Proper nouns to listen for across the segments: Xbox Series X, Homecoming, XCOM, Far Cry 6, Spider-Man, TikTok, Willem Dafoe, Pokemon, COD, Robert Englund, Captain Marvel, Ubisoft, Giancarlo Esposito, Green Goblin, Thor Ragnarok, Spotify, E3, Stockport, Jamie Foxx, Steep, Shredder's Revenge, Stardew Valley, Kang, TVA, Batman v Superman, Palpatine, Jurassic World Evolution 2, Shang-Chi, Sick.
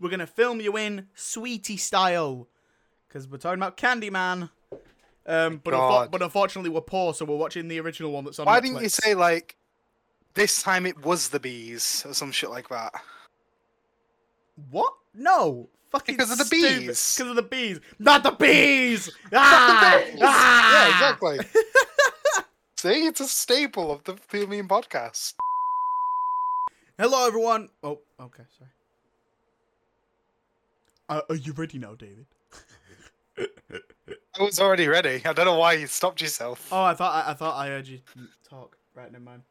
We're going to film you in Sweetie style. Because we're talking about Candyman. But unfortunately we're poor, so we're watching the original one that's on Netflix. Why didn't you say, like, this time it was the bees or some shit like that? What? No. Fucking because of the stupid. Bees. Because of the bees. Not the bees! Ah! Not the bees! Ah! Yeah, exactly. See, it's a staple of the filming podcast. Hello, everyone. Oh, okay, sorry. Are you ready now, David? I was already ready. I don't know why you stopped yourself. Oh, I thought I heard you talk. Right, never mind.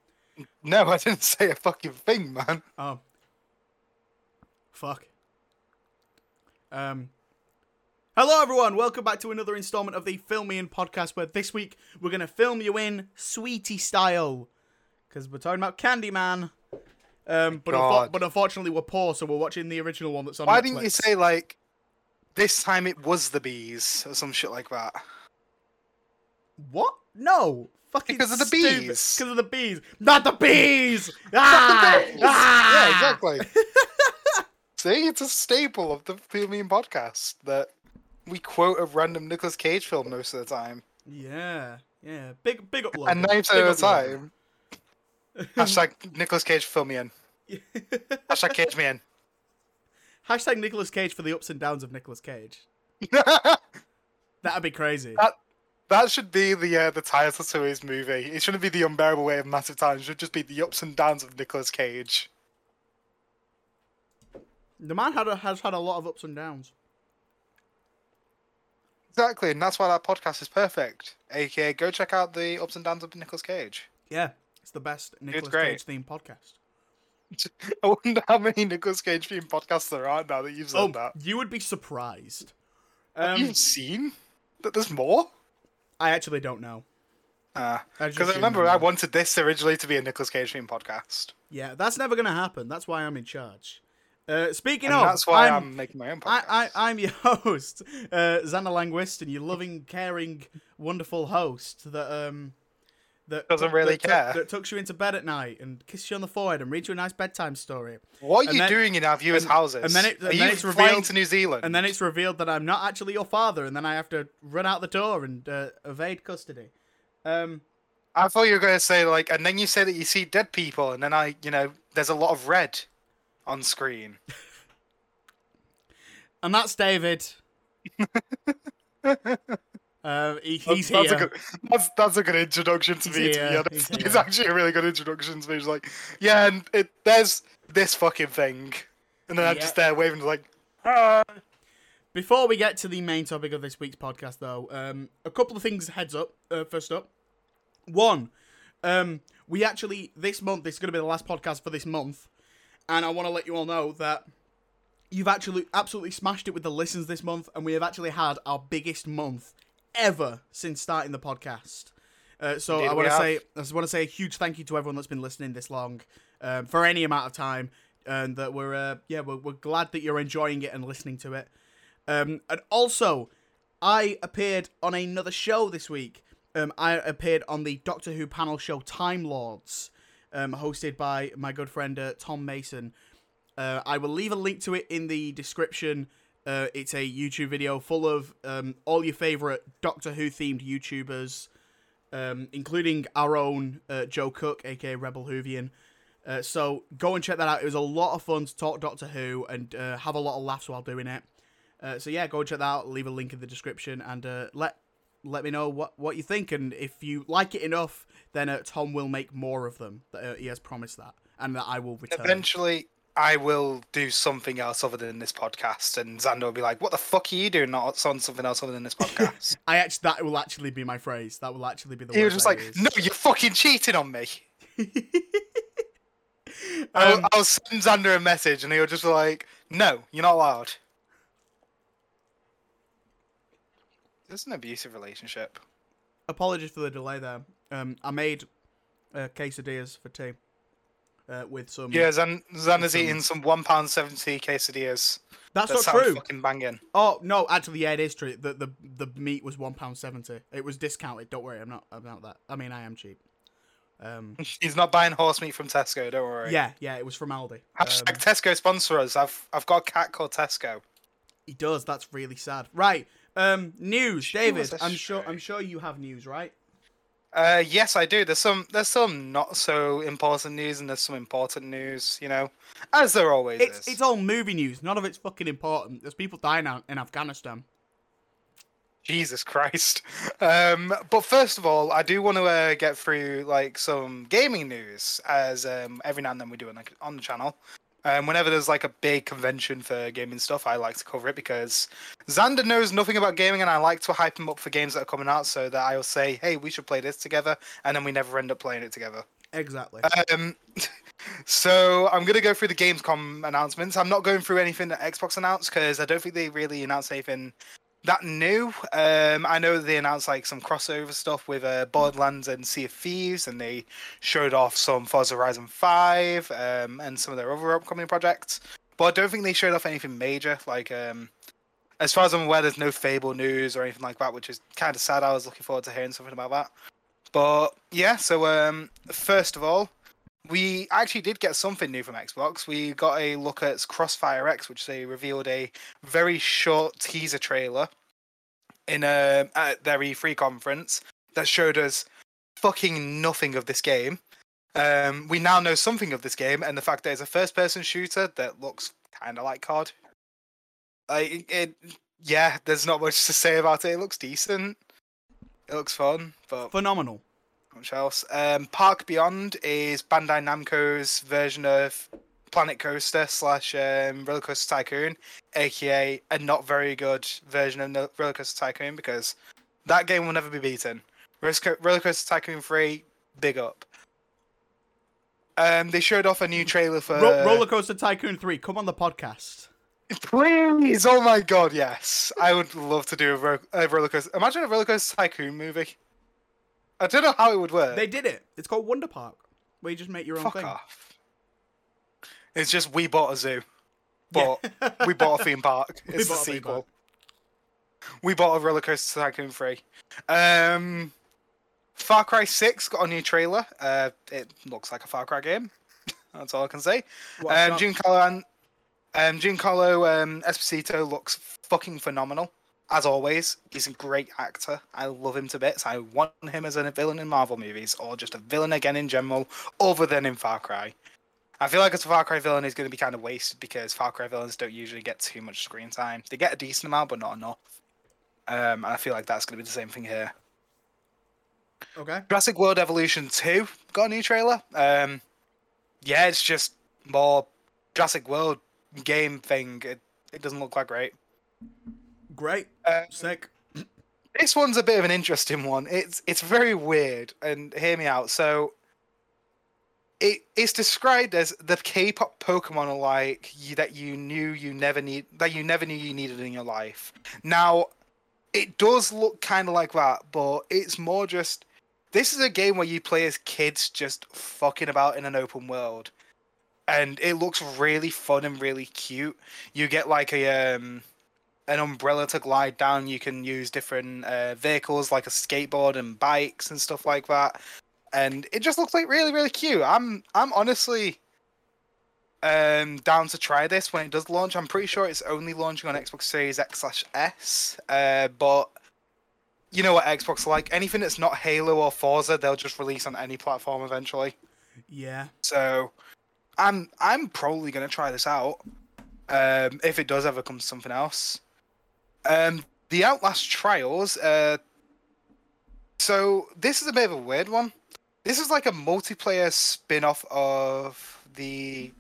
No, I didn't say a fucking thing, man. Oh. Fuck. Hello, everyone. Welcome back to another installment of the Film Me In podcast, where this week we're going to film you in Sweetie style. Because we're talking about Candyman. But unfortunately we're poor, so we're watching the original one that's on Netflix. Why didn't you say, like, this time it was the bees or some shit like that? What? No. Fucking because of the stupid. Bees. Because of the bees. Not the bees! Ah! Not the bees! Ah! Yeah, exactly. See, it's a staple of the filming podcast that we quote a random Nicolas Cage film most of the time. Yeah. Big up. And 90% of the time. Hashtag Nicolas Cage film me in. Hashtag Cage me in. Hashtag Nicolas Cage for the ups and downs of Nicolas Cage. That'd be crazy. That should be the title to his movie. It shouldn't be The Unbearable Weight of Massive Talent. It should just be the ups and downs of Nicolas Cage. The man has had a lot of ups and downs. Exactly, and that's why that podcast is perfect. AKA, go check out the ups and downs of Nicolas Cage. Yeah. It's the best Nicolas Cage themed podcast. I wonder how many Nicolas Cage themed podcasts there are now that you've said that. You would be surprised. Have you seen that there's more? I actually don't know. Because I remember I wanted this originally to be a Nicolas Cage themed podcast. Yeah, that's never going to happen. That's why I'm in charge. That's why I'm making my own podcast. I'm your host, Xana Languist, and your loving, caring, wonderful host that doesn't really care. That tucks you into bed at night and kisses you on the forehead and reads you a nice bedtime story. What are you doing in our viewers' houses? And then it's revealed to New Zealand. And then it's revealed that I'm not actually your father, and then I have to run out the door and evade custody. I thought you were going to say, like, and then you say that you see dead people, and then there's a lot of red on screen. And that's David. He's here. That's a good introduction to me, to be honest. It's actually a really good introduction to me. It's like, yeah, and there's this fucking thing. And then I'm just there waving, like, ah. Before we get to the main topic of this week's podcast, though, a couple of things heads up. First up. One, we actually, this month, this is going to be the last podcast for this month. And I want to let you all know that you've actually absolutely smashed it with the listens this month. And we have actually had our biggest month ever since starting the podcast. I just want to say a huge thank you to everyone that's been listening this long for any amount of time. And that we're glad that you're enjoying it and listening to it. And also, I appeared on another show this week. I appeared on the Doctor Who panel show Time Lords, hosted by my good friend Tom Mason. I will leave a link to it in the description. It's a YouTube video full of all your favourite Doctor Who themed YouTubers, including our own Joe Cook, aka Rebel Whovian. So go and check that out. It was a lot of fun to talk Doctor Who and have a lot of laughs while doing it. Go and check that out. Leave a link in the description and let me know what you think, and if you like it enough, then Tom will make more of them. He has promised that, and that I will return. Eventually, I will do something else other than this podcast, and Xander will be like, what the fuck are you doing not on something else other than this podcast? That will actually be my phrase. That will actually be the word. He was just like, no, you're fucking cheating on me. I'll send Xander a message, and he'll just be like, no, you're not allowed. It's an abusive relationship. Apologies for the delay there. I made quesadillas for tea with some. Yeah, Xana's eating some £1.70 quesadillas. That's not true. Fucking banging. Oh no, actually, yeah, it is true. The meat was £1.70. It was discounted. Don't worry, I'm not that. I mean, I am cheap. He's not buying horse meat from Tesco, don't worry. Yeah, yeah, it was from Aldi. Hashtag Tesco sponsor us. I've got a cat called Tesco. He does. That's really sad. Right. News, David. I'm sure you have news, right? Yes, I do. There's some not so important news, and there's some important news. You know, as there always is. It's all movie news. None of it's fucking important. There's people dying out in Afghanistan. Jesus Christ. But first of all, I do want to get through like some gaming news, as every now and then we do it on the channel. Whenever there's like a big convention for gaming stuff, I like to cover it because Xander knows nothing about gaming, and I like to hype him up for games that are coming out so that I'll say, hey, we should play this together, and then we never end up playing it together. Exactly. So I'm going to go through the Gamescom announcements. I'm not going through anything that Xbox announced because I don't think they really announced anything that new. I know they announced like some crossover stuff with Borderlands and Sea of Thieves, and they showed off some Forza Horizon 5 and some of their other upcoming projects. But I don't think they showed off anything major. Like, as far as I'm aware, there's no Fable news or anything like that, which is kind of sad. I was looking forward to hearing something about that. But yeah, so first of all, we actually did get something new from Xbox. We got a look at Crossfire X, which they revealed a very short teaser trailer at their E3 conference that showed us fucking nothing of this game. We now know something of this game, and the fact that it's a first-person shooter that looks kind of like COD. Yeah, there's not much to say about it. It looks decent. It looks fun, but phenomenal. Much else. Park Beyond is Bandai Namco's version of Planet Coaster / Roller Coaster Tycoon, aka a not very good version of Roller Coaster Tycoon, because that game will never be beaten. Roller Coaster Tycoon 3, big up. They showed off a new trailer for Roller Coaster Tycoon 3. Come on the podcast. Please! Oh my god, yes. I would love to do a Roller Coaster. Imagine a Roller Coaster Tycoon movie. I don't know how it would work. They did it. It's called Wonder Park, where you just make your own thing. Fuck off. It's just we bought a zoo, but yeah. We bought a theme park. It's the sequel. We bought a Roller Coaster Tycoon 3. Far Cry 6 got a new trailer. It looks like a Far Cry game. That's all I can say. Giancarlo Esposito looks fucking phenomenal. As always, he's a great actor. I love him to bits. I want him as a villain in Marvel movies, or just a villain again in general, other than in Far Cry. I feel like as a Far Cry villain is going to be kind of wasted because Far Cry villains don't usually get too much screen time. They get a decent amount, but not enough. And I feel like that's going to be the same thing here. Okay. Jurassic World Evolution 2 got a new trailer. Yeah, it's just more Jurassic World game thing. It doesn't look that great. Great. Sick. This one's a bit of an interesting one. It's very weird, and hear me out. So it's described as the K-pop Pokemon alike that you never knew you needed in your life. Now, it does look kind of like that, but it's more just this is a game where you play as kids just fucking about in an open world, and it looks really fun and really cute. You get like a an umbrella to glide down. You can use different vehicles like a skateboard and bikes and stuff like that, and it just looks like really, really cute. I'm honestly down to try this when it does launch. I'm pretty sure it's only launching on Xbox Series X/S, but you know what Xbox like, anything that's not Halo or Forza, they'll just release on any platform eventually. Yeah. So I'm probably gonna try this out if it does ever come to something else. The Outlast Trials, so this is a bit of a weird one. This is like a multiplayer spin-off of the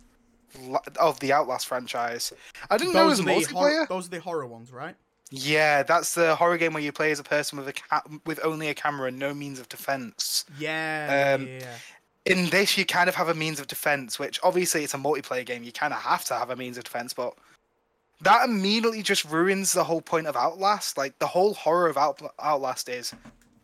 Outlast franchise. I didn't know it was multiplayer. Those are the horror ones, right? Yeah, that's the horror game where you play as a person with only a camera and no means of defense. Yeah, yeah. In this, you kind of have a means of defense, which obviously it's a multiplayer game. You kind of have to have a means of defense, but that immediately just ruins the whole point of Outlast. Like, the whole horror of Outlast is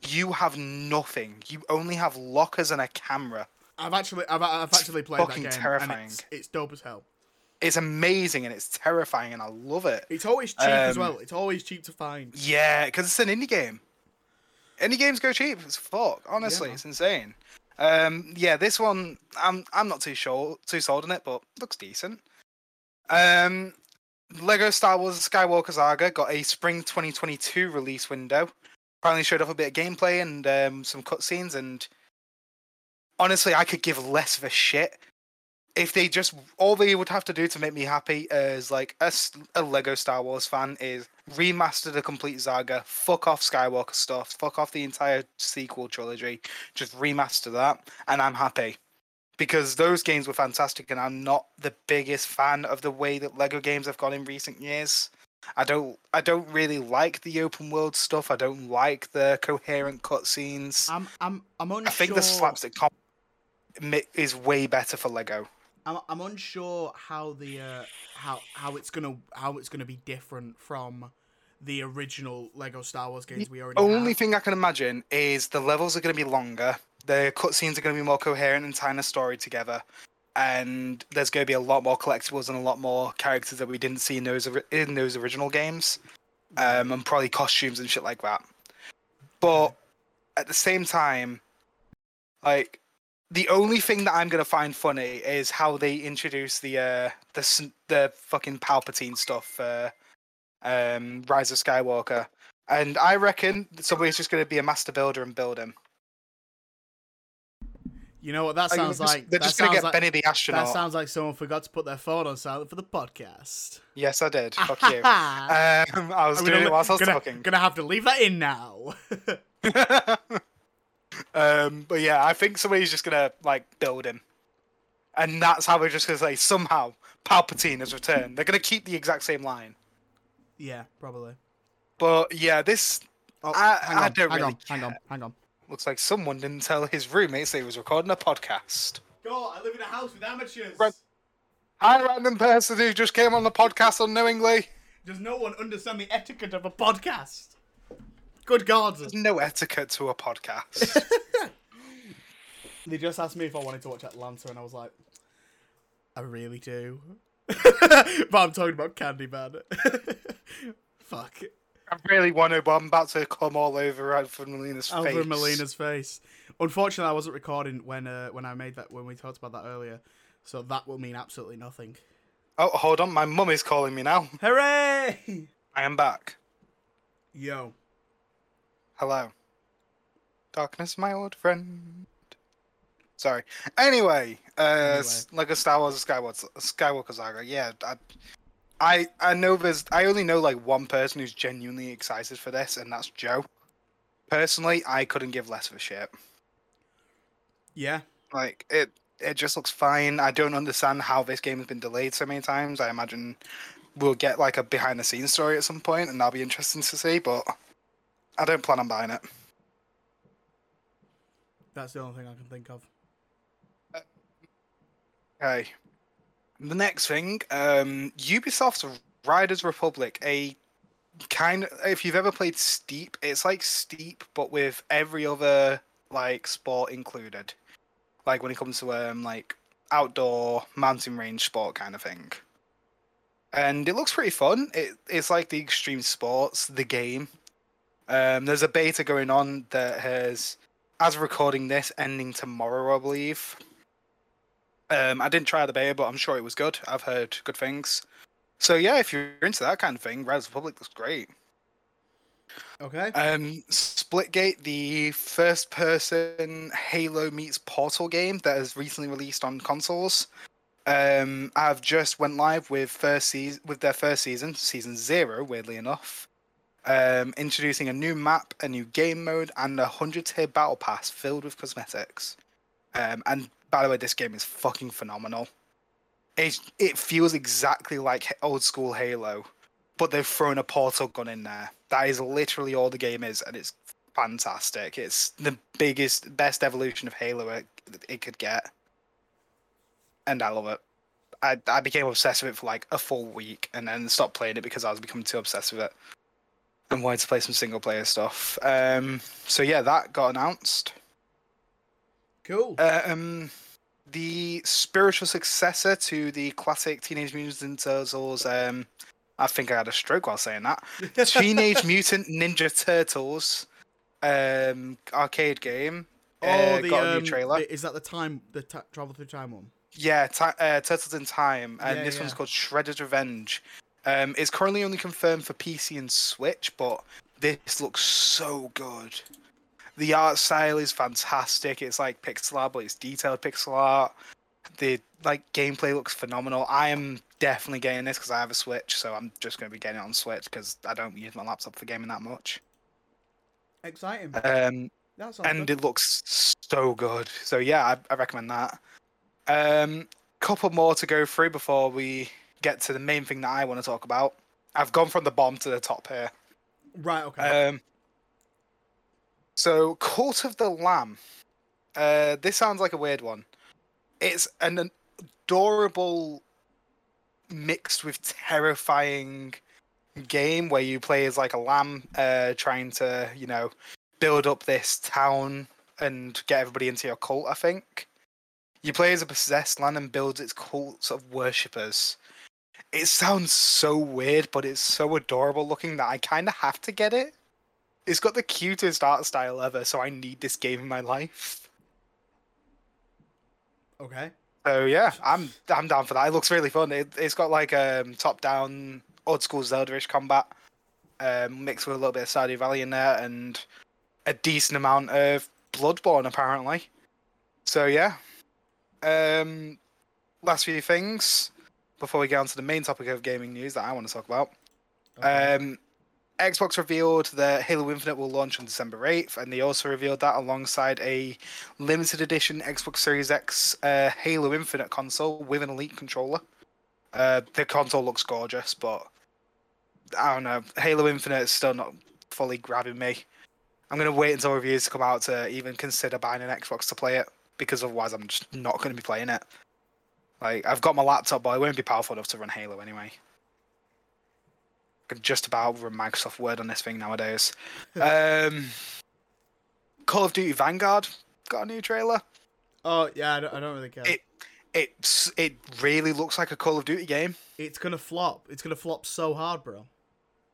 you have nothing. You only have lockers and a camera. I've actually played that game. Fucking terrifying. It's dope as hell. It's amazing, and it's terrifying, and I love it. It's always cheap as well. It's always cheap to find. Yeah, because it's an indie game. Indie games go cheap as fuck. Honestly, yeah. It's insane. Yeah, this one I'm not too sold on it, but looks decent. Lego Star Wars Skywalker Saga got a spring 2022 release window. Apparently showed off a bit of gameplay and some cutscenes, and honestly, I could give less of a shit. If they just, all they would have to do to make me happy as like a Lego Star Wars fan is remaster the complete saga, fuck off Skywalker stuff, fuck off the entire sequel trilogy, just remaster that, and I'm happy. Because those games were fantastic, and I'm not the biggest fan of the way that Lego games have gone in recent years. I don't really like the open world stuff. I don't like the coherent cutscenes. I'm unsure. I think the slapstick comedy is way better for Lego. I'm unsure how the how it's gonna be different from the original Lego Star Wars games we already have. The only thing I can imagine is the levels are gonna be longer. The cutscenes are going to be more coherent and tying a story together. And there's going to be a lot more collectibles and a lot more characters that we didn't see in those original games. And probably costumes and shit like that. But at the same time, like, the only thing that I'm going to find funny is how they introduce the fucking Palpatine stuff for Rise of Skywalker. And I reckon somebody's just going to be a master builder and build him. You know what that sounds like? They're just going to get Benny the astronaut. That sounds like someone forgot to put their phone on silent for the podcast. Yes, I did. Fuck you. I was doing it whilst I was talking. Gonna have to leave that in now. But yeah, I think somebody's just going to like build him, and that's how we're just going to say somehow Palpatine has returned. They're going to keep the exact same line. Yeah, probably. But yeah, this hang on. Looks like someone didn't tell his roommates they was recording a podcast. God, I live in a house with amateurs. Hi, random person who just came on the podcast unknowingly. Does no one understand the etiquette of a podcast? Good God. There's no etiquette to a podcast. They just asked me if I wanted to watch Atlanta, and I was like, I really do. But I'm talking about Candyman. Fuck it. I really want to, but I'm about to come all over Alfred Molina's face. Unfortunately, I wasn't recording when we talked about that earlier, so that will mean absolutely nothing. Oh, hold on, my mum is calling me now. Hooray! I am back. Yo. Hello. Darkness, my old friend. Sorry. Anyway. Like a Star Wars Skywalker Saga. Yeah, I know I only know like one person who's genuinely excited for this, and that's Joe. Personally, I couldn't give less of a shit. Yeah. Like, it just looks fine. I don't understand how this game has been delayed so many times. I imagine we'll get like a behind-the-scenes story at some point, and that'll be interesting to see, but I don't plan on buying it. That's the only thing I can think of. Okay. The next thing, Ubisoft's Riders Republic, a kind of, if you've ever played Steep, it's like Steep, but with every other, like, sport included. Like, when it comes to, like, outdoor mountain range sport kind of thing. And it looks pretty fun. It's like the extreme sports, the game. There's a beta going on that has, as recording this, ending tomorrow, I believe. I didn't try the beta, but I'm sure it was good. I've heard good things. So yeah, if you're into that kind of thing, Rise of the Republic looks great. Okay. Splitgate, the first-person Halo meets Portal game that is recently released on consoles. I've just went live with their first season, Season 0, weirdly enough. Introducing a new map, a new game mode, and a 100-tier battle pass filled with cosmetics. And by the way, this game is fucking phenomenal. It feels exactly like old school Halo, but they've thrown a portal gun in there. That is literally all the game is, and it's fantastic. It's the best evolution of Halo it could get. And I love it. I became obsessed with it for like a full week, and then stopped playing it because I was becoming too obsessed with it and wanted to play some single player stuff. So yeah, that got announced. Cool. The spiritual successor to the classic Teenage Mutant Ninja Turtles, I think I had a stroke while saying that, Teenage Mutant Ninja Turtles arcade game, got a new trailer. Is that the Travel Through Time one? Yeah, Turtles in Time, and this one's called Shredder's Revenge. It's currently only confirmed for PC and Switch, but this looks so good. The art style is fantastic. It's like pixel art, but it's detailed pixel art. The gameplay looks phenomenal. I am definitely getting this because I have a Switch, so I'm just going to be getting it on Switch because I don't use my laptop for gaming that much. Exciting. And it looks so good. So yeah, I recommend that. Couple more to go through before we get to the main thing that I want to talk about. I've gone from the bottom to the top here. Right, okay. So, Cult of the Lamb. This sounds like a weird one. It's an adorable, mixed with terrifying game where you play as a lamb, trying to, build up this town and get everybody into your cult, I think. You play as a possessed lamb and builds its cults of worshippers. It sounds so weird, but it's so adorable looking that I kind of have to get it. It's got the cutest art style ever, so I need this game in my life. Okay. So yeah, I'm down for that. It looks really fun. It's got top-down, old-school Zelda-ish combat, mixed with a little bit of Stardew Valley in there, and a decent amount of Bloodborne, apparently. So yeah. Last few things before we get on to the main topic of gaming news that I want to talk about. Okay. Xbox revealed that Halo Infinite will launch on December 8th, and they also revealed that alongside a limited edition Xbox Series X Halo Infinite console with an Elite controller. The console looks gorgeous, but I don't know. Halo Infinite is still not fully grabbing me. I'm going to wait until reviews come out to even consider buying an Xbox to play it, because otherwise I'm just not going to be playing it. I've got my laptop, but it won't be powerful enough to run Halo anyway. I can just about run Microsoft Word on this thing nowadays. Call of Duty Vanguard got a new trailer. Oh yeah, I don't really care. It really looks like a Call of Duty game. It's gonna flop. It's gonna flop so hard, bro.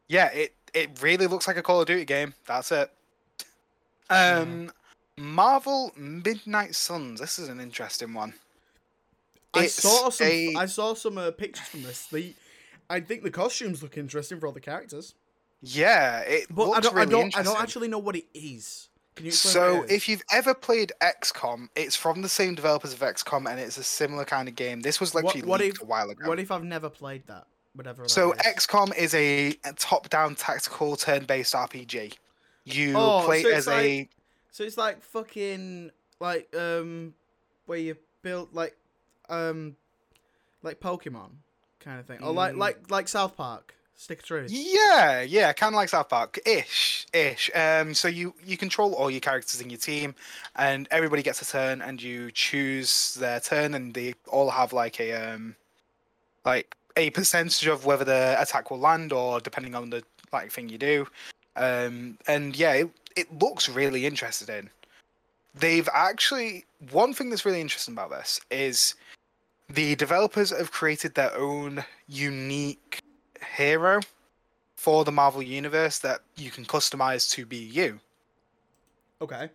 Yeah, it really looks like a Call of Duty game. That's it. Marvel Midnight Suns. This is an interesting one. I saw some pictures from this. I think the costumes look interesting for all the characters. Yeah, I don't actually know what it is. Can you explain what it is? If you've ever played XCOM, it's from the same developers of XCOM, and it's a similar kind of game. This was leaked a while ago. What if I've never played that? Whatever. So XCOM is a top-down tactical turn-based RPG. So it's where you build like Pokemon kind of thing, or like South Park, Stick of Truth. Yeah, kind of like South Park, ish. So you control all your characters in your team, and everybody gets a turn, and you choose their turn, and they all have a percentage of whether the attack will land or depending on the thing you do. And yeah, it looks really interesting. They've actually... One thing that's really interesting about this is the developers have created their own unique hero for the Marvel Universe that you can customize to be you. Okay.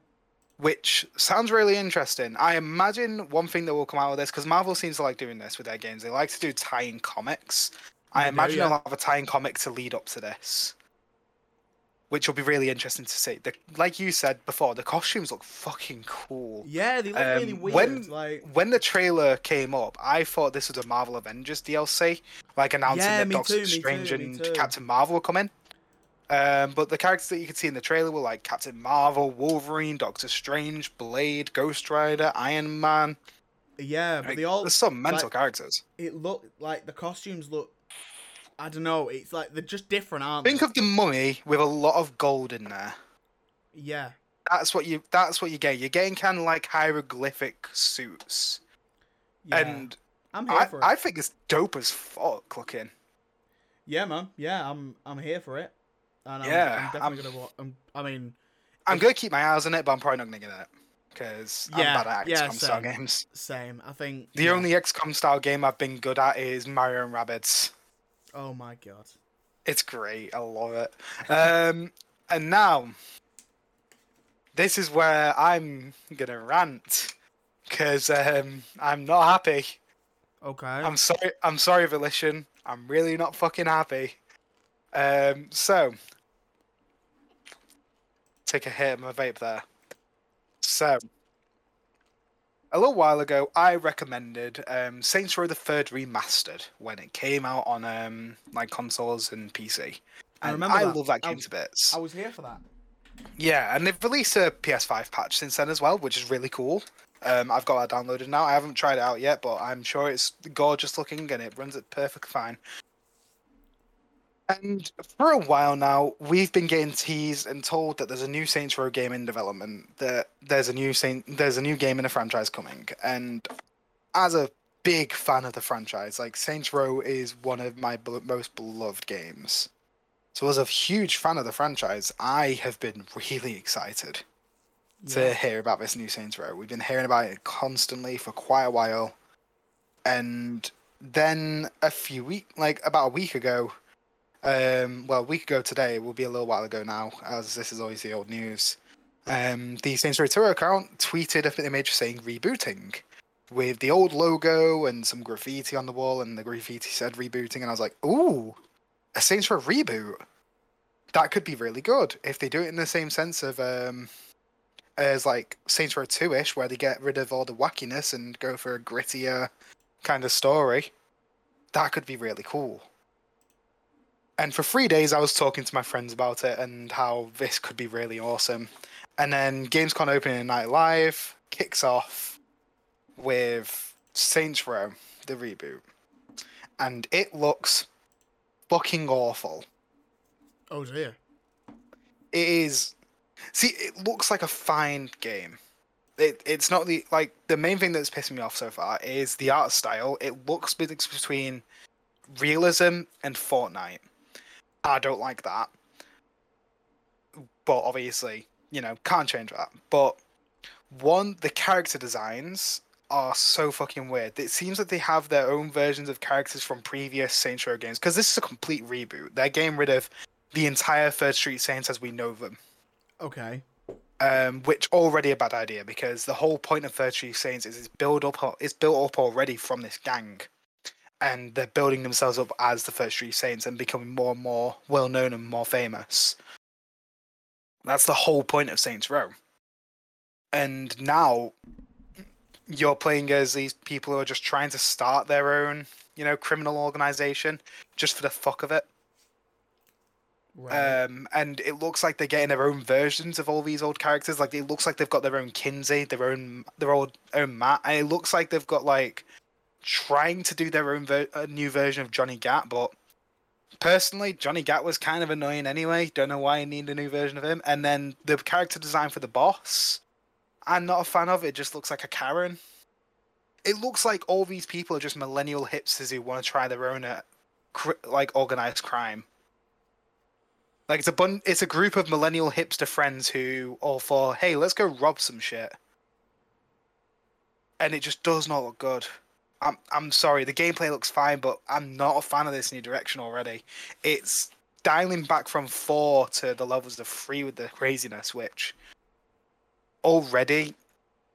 Which sounds really interesting. I imagine one thing that will come out of this, because Marvel seems to like doing this with their games. They like to do tie-in comics. I imagine they'll have a tie-in comic to lead up to this, which will be really interesting to see. Like you said before, the costumes look fucking cool. Yeah, they look really weird. When the trailer came up, I thought this was a Marvel Avengers DLC, announcing that Doctor Strange and Captain Marvel were coming. But the characters that you could see in the trailer were Captain Marvel, Wolverine, Doctor Strange, Blade, Ghost Rider, Iron Man. Yeah, but they all... There's some mental characters. It looked the costumes look... I don't know, it's they're just different, aren't they? Think of the Mummy with a lot of gold in there. Yeah. That's what you get. You're getting kind of hieroglyphic suits. Yeah. And I'm here for it. I think it's dope as fuck looking. Yeah, man. Yeah, I'm here for it. And I'm going to keep my eyes on it, but I'm probably not going to get it. Because I'm bad at XCOM-style games. Same, I think. The only XCOM-style game I've been good at is Mario & Rabbids. Oh my god. It's great. I love it. And now, this is where I'm going to rant, because I'm not happy. Okay. I'm sorry, Volition. I'm really not fucking happy. So, take a hit of my vape there. So, a little while ago, I recommended Saints Row the Third Remastered when it came out on like consoles and PC. And I remember I love that game to bits. I was here for that. Yeah, and they've released a PS5 patch since then as well, which is really cool. I've got that downloaded now. I haven't tried it out yet, but I'm sure it's gorgeous looking and it runs it perfectly fine. And for a while now, we've been getting teased and told that there's a new Saints Row game in development, that there's a new game in the franchise coming. And as a big fan of the franchise, like, Saints Row is one of my most beloved games. So as a huge fan of the franchise, I have been really excited to hear about this new Saints Row. We've been hearing about it constantly for quite a while. And then a week ago today, it will be a little while ago now, as this is always the old news. The Saints Row Twitter account tweeted an image saying rebooting, with the old logo and some graffiti on the wall, and the graffiti said rebooting, and I was like, ooh, a Saints Row reboot? That could be really good, if they do it in the same sense of, as like Saints Row 2-ish, where they get rid of all the wackiness and go for a grittier kind of story. That could be really cool. And for 3 days, I was talking to my friends about it and how this could be really awesome. And then Gamescom Opening Night Live kicks off with Saints Row, the reboot. And it looks fucking awful. Oh, dear. It is... See, it looks like a fine game. It's not the... Like, the main thing that's pissing me off so far is the art style. It looks between realism and Fortnite. I don't like that. But obviously, you know, can't change that. But one, the character designs are so fucking weird. It seems that they have their own versions of characters from previous Saints Row games, because this is a complete reboot. They're getting rid of the entire Third Street Saints as we know them. Okay. Which already a bad idea, because the whole point of Third Street Saints is it's built up already from this gang. And they're building themselves up as the First Street Saints and becoming more and more well-known and more famous. That's the whole point of Saints Row. And now, you're playing as these people who are just trying to start their own, you know, criminal organization, just for the fuck of it. Right. And it looks like they're getting their own versions of all these old characters. Like, it looks like they've got their own Kinsey, their own Matt. And it looks like they've got, like... trying to do their own new version of Johnny Gat, but personally, Johnny Gat was kind of annoying anyway. Don't know why I need a new version of him. And then the character design for the boss, I'm not a fan of. It just looks like a Karen. It looks like all these people are just millennial hipsters who want to try their own organized crime. Like, it's a group of millennial hipster friends who all thought, hey, let's go rob some shit. And it just does not look good. I'm sorry, the gameplay looks fine, but I'm not a fan of this new direction already. It's dialing back from 4 to the levels of 3 with the craziness, which already,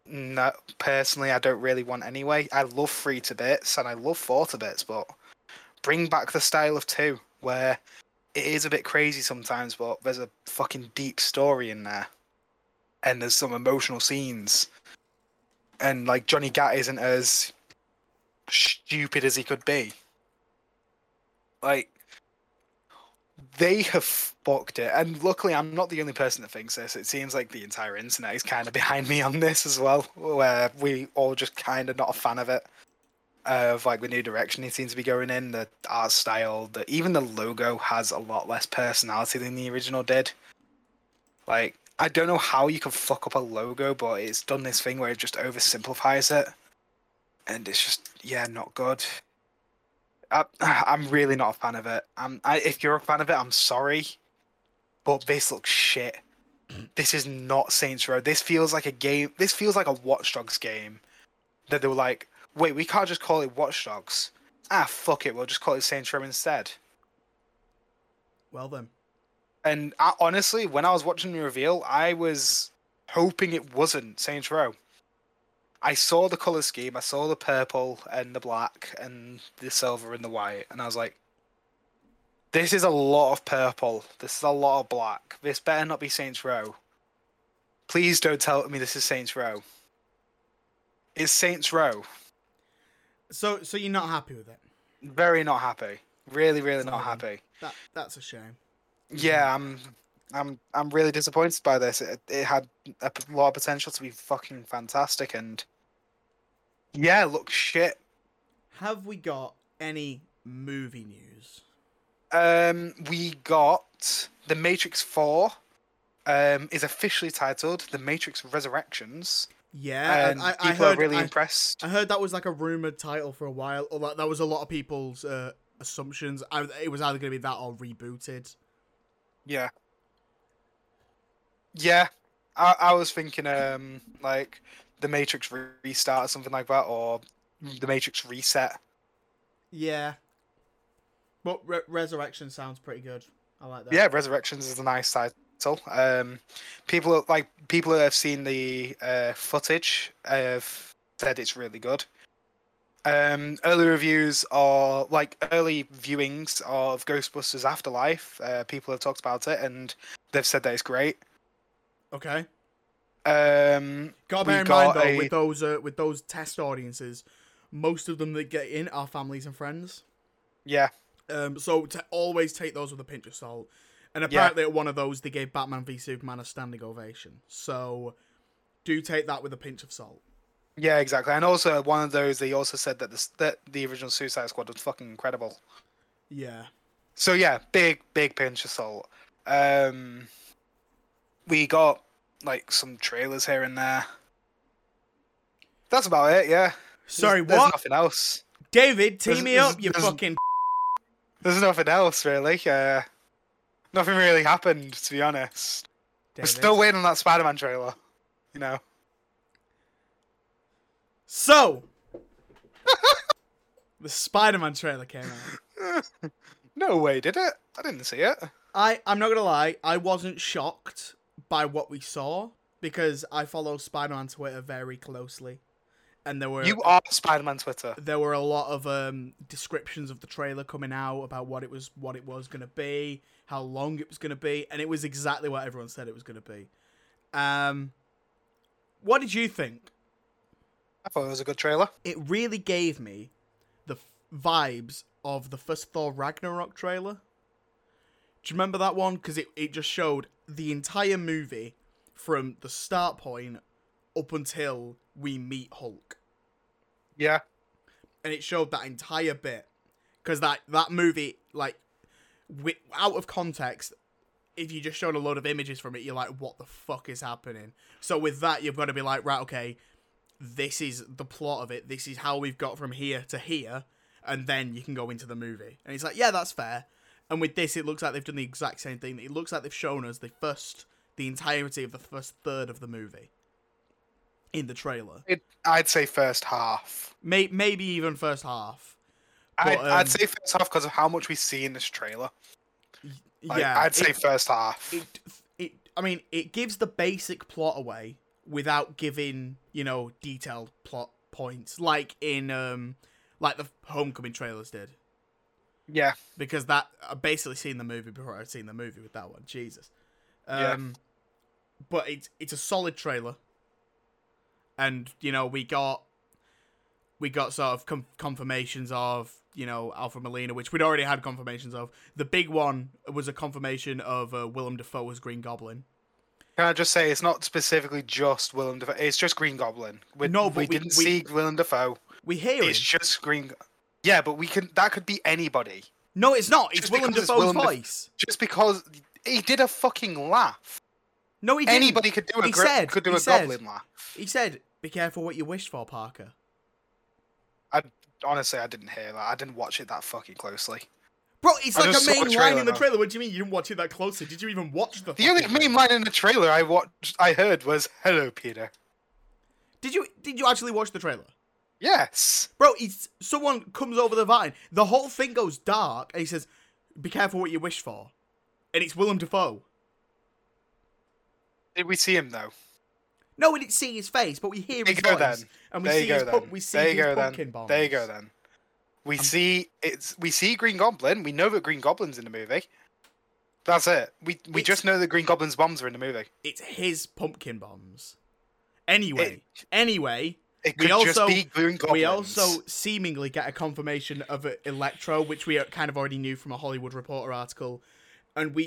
no, personally, I don't really want anyway. I love 3 to bits, and I love 4 to bits, but bring back the style of 2, where it is a bit crazy sometimes, but there's a fucking deep story in there. And there's some emotional scenes. And, like, Johnny Gat isn't as... stupid as he could be. Like, they have fucked it, and luckily I'm not the only person that thinks this. It seems like the entire internet is kind of behind me on this as well, where we all just kind of not a fan of it, of like the new direction it seems to be going in, the art style, that even the logo has a lot less personality than the original did. Like, I don't know how you can fuck up a logo, but it's done this thing where it just oversimplifies it. And it's just, yeah, not good. I'm really not a fan of it. If you're a fan of it, I'm sorry. But this looks shit. This is not Saints Row. This feels like a game. This feels like a Watch Dogs game. That they were like, wait, we can't just call it Watch Dogs. Ah, fuck it. We'll just call it Saints Row instead. Well, then. And honestly, when I was watching the reveal, I was hoping it wasn't Saints Row. I saw the colour scheme, I saw the purple and the black and the silver and the white, and I was like, this is a lot of purple, this is a lot of black, this better not be Saints Row. Please don't tell me this is Saints Row. It's Saints Row. So you're not happy with it? Very not happy. Really not happy. That's a shame. Yeah, I'm really disappointed by this. It had a lot of potential to be fucking fantastic, and yeah, look shit. Have we got any movie news? We got The Matrix 4 is officially titled The Matrix Resurrections. Yeah, and I people heard, are really impressed. I heard that was like a rumored title for a while, or that was a lot of people's assumptions. It was either going to be that or rebooted. Yeah. Yeah, I was thinking like The Matrix Restart or something like that, or The Matrix Reset. Yeah. But Resurrection sounds pretty good. I like that. Yeah, Resurrections is a nice title. People who have seen the footage have said it's really good. Early viewings of Ghostbusters Afterlife, people have talked about it and they've said that it's great. Okay. Gotta bear in mind though, with those test audiences, most of them that get in are families and friends. Yeah. So to always take those with a pinch of salt. And apparently at one of those, they gave Batman v Superman a standing ovation. So do take that with a pinch of salt. Yeah, exactly. And also, one of those, they also said that the original Suicide Squad was fucking incredible. Yeah. So yeah, big pinch of salt. We got like some trailers here and there. That's about it. Yeah. Sorry, there's nothing else. David, there's nothing else really. Nothing really happened, to be honest. David. We're still waiting on that Spider-Man trailer, you know. So, the Spider-Man trailer came out. No way, did it? I didn't see it. I'm not going to lie, I wasn't shocked by what we saw, because I follow Spider-Man Twitter very closely. And you are Spider-Man Twitter. There were a lot of descriptions of the trailer coming out about what it was going to be, how long it was going to be, and it was exactly what everyone said it was going to be. What did you think? I thought it was a good trailer. It really gave me the vibes of the first Thor Ragnarok trailer. Do you remember that one? Because it just showed the entire movie from the start point up until we meet Hulk. Yeah. And it showed that entire bit. Because that movie, like, out of context, if you just showed a load of images from it, you're like, what the fuck is happening? So with that, you've got to be like, right, okay, this is the plot of it. This is how we've got from here to here. And then you can go into the movie. And it's like, yeah, that's fair. And with this, it looks like they've done the exact same thing. It looks like they've shown us the entirety of the first third of the movie. In the trailer. I'd say first half. Maybe even first half. But, I'd say first half because of how much we see in this trailer. Like, yeah. I'd say first half. It gives the basic plot away without giving, you know, detailed plot points. Like in, like the Homecoming trailers did. Yeah. Because I've basically seen the movie before I'd seen the movie with that one. Jesus. Yeah. But it's a solid trailer. And, you know, we got sort of confirmations of, you know, Alfred Molina, which we'd already had confirmations of. The big one was a confirmation of Willem Dafoe as Green Goblin. Can I just say, it's not specifically just Willem Dafoe. It's just Green Goblin. We didn't see Willem Dafoe. We hear him. It's just Green. Yeah, but that could be anybody. No, it's not. It's Willem Dafoe's voice. Just because he did a fucking laugh. No, he didn't. Anybody could do a goblin laugh. He said, be careful what you wish for, Parker. Honestly, I didn't hear that. I didn't watch it that fucking closely. Bro, it's like a main line in the trailer. What do you mean you didn't watch it that closely? Did you even watch the only main line in the trailer I heard was, hello, Peter. Did you actually watch the trailer? Yes. Bro, someone comes over the vine. The whole thing goes dark. And he says, be careful what you wish for. And it's Willem Dafoe. Did we see him, though? No one didn't see his face, but we hear his voice. And we see his pumpkin bombs. There you go then. We see Green Goblin. We know that Green Goblin's in the movie. That's it. We just know that Green Goblin's bombs are in the movie. It's his pumpkin bombs. Anyway. It could just be Green Goblins. We also seemingly get a confirmation of Electro, which we kind of already knew from a Hollywood Reporter article. And but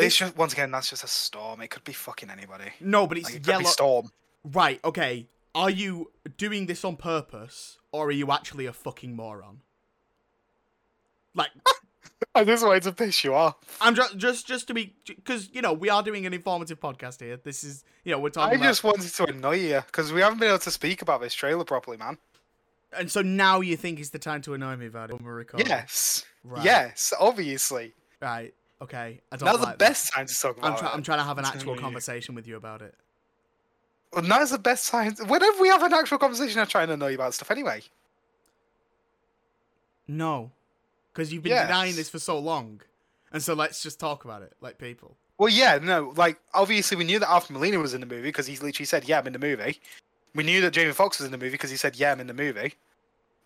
it's just, once again, that's just a storm. It could be fucking anybody. No, but it's yellow. It could be Storm. Right, okay. Are you doing this on purpose, or are you actually a fucking moron? Like... I just wanted to piss you off. I'm just to be... Because, you know, we are doing an informative podcast here. This is... You know, we're talking I just wanted to annoy you, because we haven't been able to speak about this trailer properly, man. And so now you think it's the time to annoy me about it when we're recording? Yes. Right. Yes, obviously. Right, okay. Now's the best time to talk about it. I'm trying to have an actual conversation with you about it. Well, now's the best time... Whenever we have an actual conversation, I'm trying to annoy you about stuff anyway. No. Because you've been denying this for so long. And so let's just talk about it, like people. Well, yeah, no, like, obviously we knew that Alfred Molina was in the movie because he literally said, yeah, I'm in the movie. We knew that Jamie Foxx was in the movie because he said, yeah, I'm in the movie.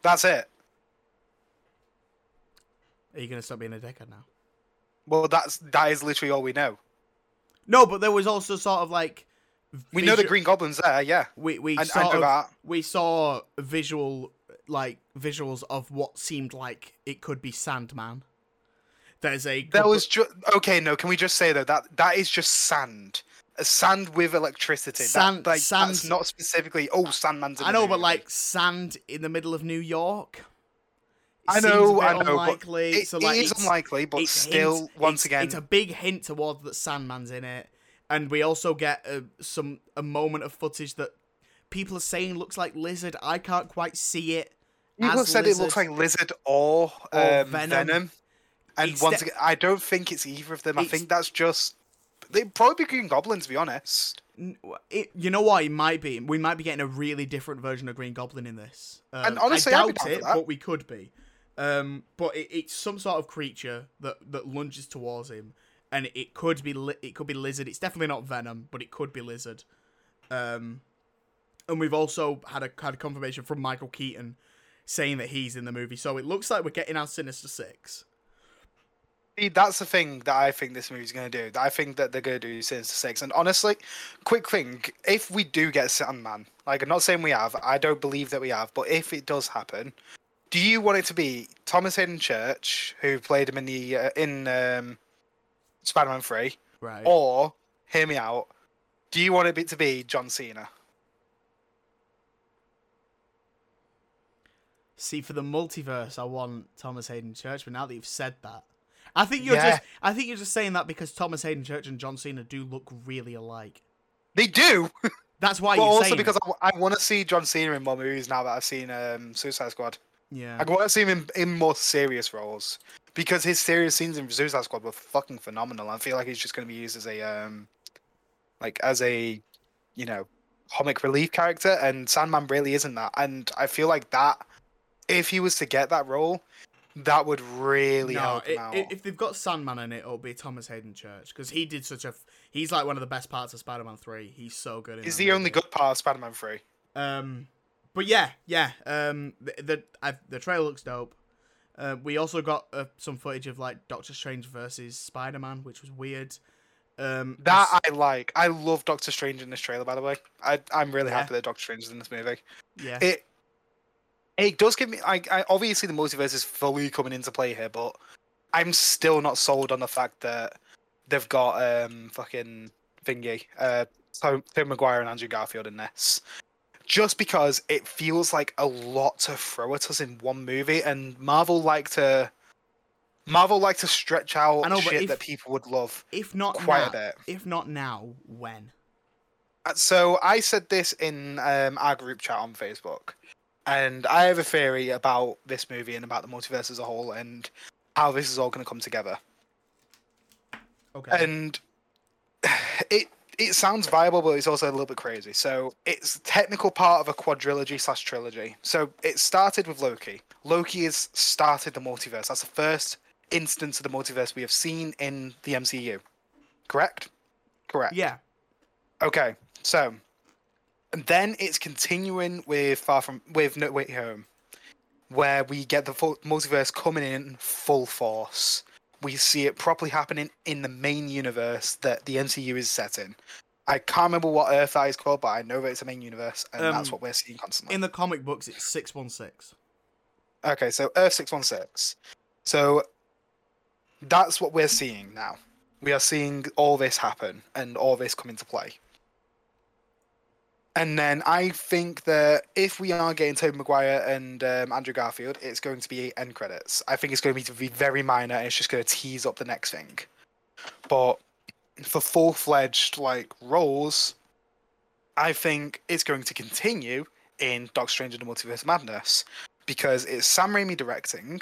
That's it. Are you going to stop being a dickhead now? Well, that is literally all we know. No, but there was also sort of like... We know the Green Goblin's there, yeah. We saw visuals of what seemed like it could be Sandman. Can we just say though that is just sand. Sand with electricity. Sand. That's not specifically Sandman's in the movie. But like sand in the middle of New York. I know. Unlikely, but it's unlikely, but still, once again, it's a big hint towards that Sandman's in it. And we also get a moment of footage that people are saying looks like Lizard. I can't quite see it. People said it looks like Lizard or Venom. And once again, I don't think it's either of them. I think that's just... They'd probably be Green Goblin, to be honest. You know what? It might be. We might be getting a really different version of Green Goblin in this. And honestly, I doubt it, but we could be. But it's some sort of creature that lunges towards him. And it could be Lizard. It's definitely not Venom, but it could be Lizard. And we've also had confirmation from Michael Keaton saying that he's in the movie. So it looks like we're getting our Sinister Six. See, that's the thing that I think this movie's going to do. I think that they're going to do Sinister Six. And honestly, quick thing, if we do get Sandman, like I'm not saying we have, I don't believe that we have, but if it does happen, do you want it to be Thomas Hayden Church, who played him in the... Spider-Man 3, right? Or, hear me out, do you want it to be John Cena? See, for the multiverse, I want Thomas Hayden Church, but now that you've said that, I think you're just saying that because Thomas Hayden Church and John Cena do look really alike. They do. That's why you're saying. Also because I want to see John Cena in more movies now that I've seen Suicide Squad. Yeah, I want to see him in more serious roles. Because his serious scenes in Suicide Squad were fucking phenomenal. I feel like he's just going to be used as a, comic relief character. And Sandman really isn't that. And I feel like that, if he was to get that role, that would really help him out. If they've got Sandman in it, it'll be Thomas Hayden Church. Because he did he's like one of the best parts of Spider-Man 3. He's so good in it. He's the only good part of Spider-Man 3. But yeah. The trailer looks dope. We also got some footage of like Doctor Strange versus Spider-Man, which was weird. I love Doctor Strange in this trailer, by the way. I'm really happy that Doctor Strange is in this movie. Yeah. It does give me. I obviously the multiverse is fully coming into play here, but I'm still not sold on the fact that they've got fucking thingy, Tobey Maguire and Andrew Garfield in this. Just because it feels like a lot to throw at us in one movie, and Marvel like to stretch out shit that people would love. If not quite a bit. If not now, when? So I said this in our group chat on Facebook, and I have a theory about this movie and about the multiverse as a whole, and how this is all going to come together. Okay. And it sounds viable, but it's also a little bit crazy. So it's the technical part of a quadrilogy/trilogy. So it started with Loki. Loki has started the multiverse. That's the first instance of the multiverse we have seen in the MCU. Correct? Correct. Yeah. Okay. So, and then it's continuing with No Way Home, where we get the full multiverse coming in full force. We see it properly happening in the main universe that the MCU is set in. I can't remember what Earth that is called, but I know that it's a main universe, and that's what we're seeing constantly. In the comic books, it's 616. Okay, so Earth 616. So that's what we're seeing now. We are seeing all this happen and all this come into play. And then I think that if we are getting Tobey Maguire and Andrew Garfield, it's going to be end credits. I think it's going to be very minor, and it's just going to tease up the next thing. But for full-fledged roles, I think it's going to continue in Doctor Strange and the Multiverse of Madness, because it's Sam Raimi directing,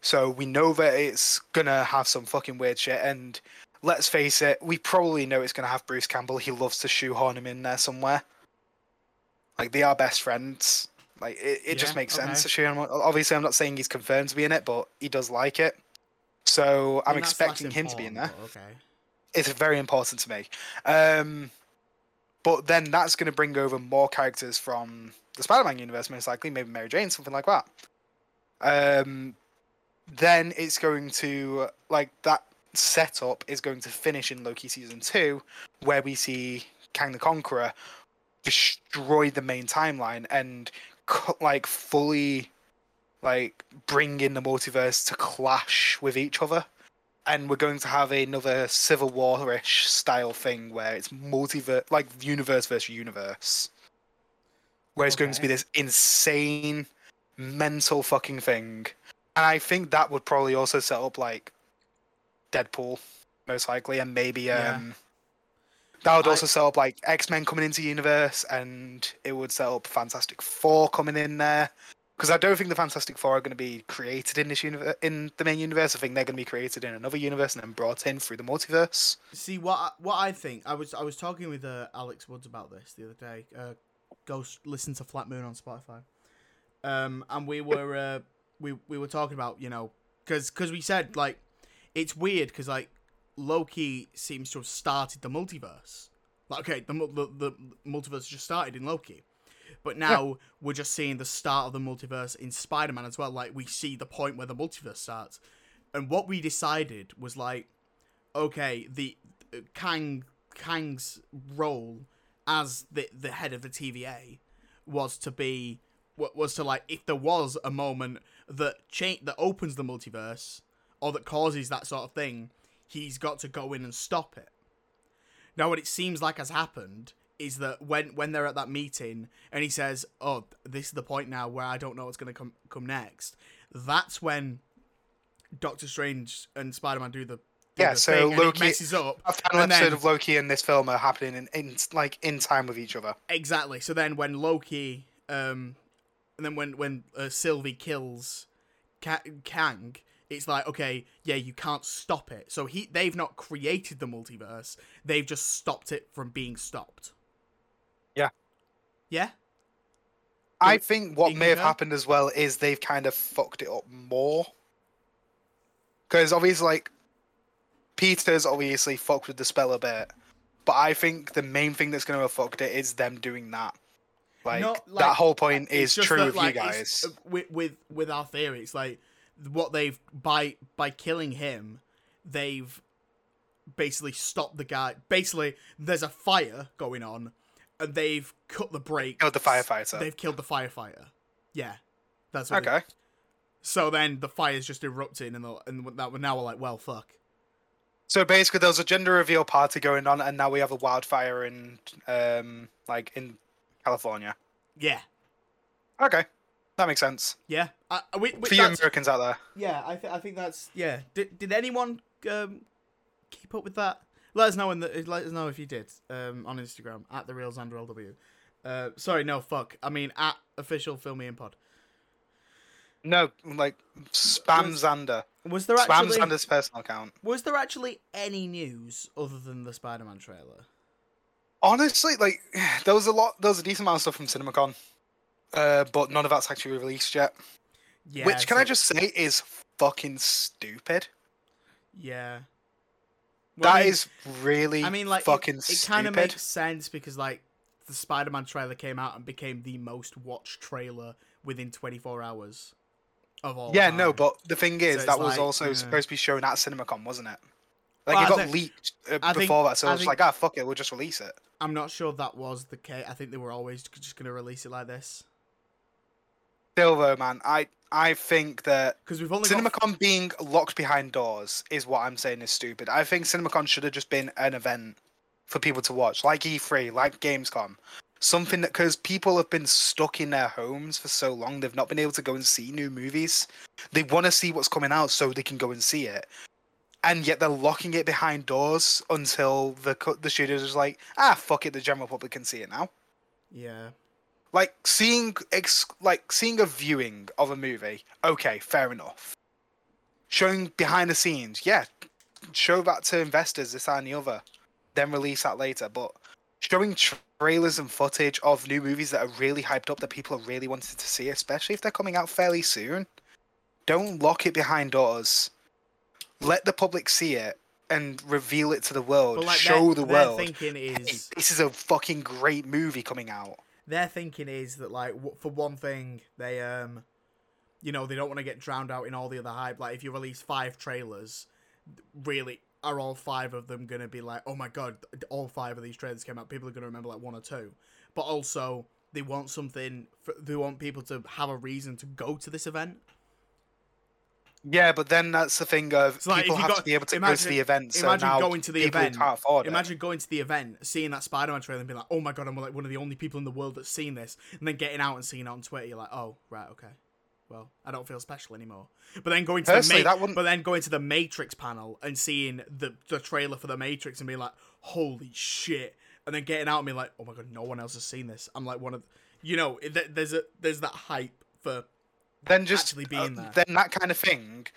so we know that it's gonna have some fucking weird shit. And let's face it, we probably know it's gonna have Bruce Campbell. He loves to shoehorn him in there somewhere. They are best friends. Just makes sense to shoehorn him. Obviously, I'm not saying he's confirmed to be in it, but he does like it. So I'm expecting him to be in there. Okay. It's very important to me. But then that's going to bring over more characters from the Spider-Man universe, most likely. Maybe Mary Jane, something like that. Then it's going to... that setup is going to finish in Loki Season 2, where we see Kang the Conqueror destroy the main timeline and, fully, bring in the multiverse to clash with each other. And we're going to have another Civil War-ish style thing where it's multiverse, universe versus universe. Where it's going to be this insane, mental fucking thing. And I think that would probably also set up, Deadpool, most likely. And maybe, that would also set up, X-Men coming into universe. And it would set up Fantastic Four coming in there. Because I don't think the Fantastic Four are going to be created in this universe, in the main universe. I think they're going to be created in another universe and then brought in through the multiverse. See, what I think, I was talking with Alex Woods about this the other day. Go listen to Flat Moon on Spotify, and we were we were talking about, because we said it's weird because Loki seems to have started the multiverse. The multiverse just started in Loki. But now we're just seeing the start of the multiverse in Spider-Man as well. We see the point where the multiverse starts. And what we decided was the Kang's role as the head of the TVA was to if there was a moment that opens the multiverse or that causes that sort of thing, he's got to go in and stop it. Now, what it seems like has happened is that when they're at that meeting and he says, "Oh, this is the point now where I don't know what's going to come next," that's when Doctor Strange and Spider-Man do the thing, Loki messes up. A final episode of Loki and this film are happening in time with each other. Exactly. So then when Loki, when Sylvie kills Kang, it's you can't stop it. So they've not created the multiverse; they've just stopped it from being stopped. Yeah. I think what may have happened as well is they've kind of fucked it up more. Because obviously, Peter's obviously fucked with the spell a bit. But I think the main thing that's going to have fucked it is them doing that. That whole point is true with you guys. With our theory, it's what they've... By killing him, they've basically stopped the guy. Basically, there's a fire going on. And they've cut the brakes. Killed the firefighter. They've killed the firefighter. Yeah, that's what okay. So then the fire's just erupting, and now we're well, fuck. So basically, there was a gender reveal party going on, and now we have a wildfire in in California. Yeah. Okay, that makes sense. Yeah. For you Americans out there. Yeah, I think that's yeah. Did anyone keep up with that? Let us know if you did on Instagram at @TheRealXanderLW. Sorry, no, fuck. I mean at @OfficialFilmInPod. No, spam Xander. Was there actually spam Xander's personal account? Was there actually any news other than the Spider-Man trailer? Honestly, there was a decent amount of stuff from CinemaCon, but none of that's actually released yet. Yeah, which can I just say is fucking stupid. Yeah. Well, that is really fucking it kind of makes sense because, like, the Spider-Man trailer came out and became the most watched trailer within 24 hours of all time. No, but the thing is, so that was also supposed to be shown at CinemaCon, wasn't it? Like, well, it got leaked before that, so I was like, ah, fuck it, we'll just release it. I'm not sure that was the case. I think they were always just going to release it like this. Still, though, man, I think that CinemaCon being locked behind doors is what I'm saying is stupid. I think CinemaCon should have just been an event for people to watch, like E3, like Gamescom. Something that, because people have been stuck in their homes for so long, they've not been able to go and see new movies. They want to see what's coming out so they can go and see it. And yet they're locking it behind doors until the studios is like, ah, fuck it, the general public can see it now. Yeah. Like, seeing a viewing of a movie, okay, fair enough. Showing behind the scenes, yeah. Show that to investors, this, that, and the other. Then release that later. But showing trailers and footage of new movies that are really hyped up that people are really wanting to see, especially if they're coming out fairly soon, don't lock it behind doors. Let the public see it and reveal it to the world. Like, show the world. Thinking is, hey, this is a fucking great movie coming out. Their thinking is that, like, for one thing, they, you know, they don't want to get drowned out in all the other hype. Like, if you release 5 trailers, really, are all 5 of them going to be like, oh my god, all 5 of these trailers came out, people are going to remember, like, 1 or 2. But also, they want something, they want people to have a reason to go to this event. Yeah, but then that's the thing of so people like have to be able to go to the event. So now going to the event, can't afford it. Imagine going to the event, seeing that Spider-Man trailer, and being like, "Oh my god, I'm like one of the only people in the world that's seen this," and then getting out and seeing it on Twitter. You're like, "Oh, right, okay, well, I don't feel special anymore." But then going to the Matrix panel and seeing the trailer for the Matrix and being like, "Holy shit!" and then getting out and being like, "Oh my god, no one else has seen this." I'm like one of, you know, there's that hype for. Then just then that kind of thing,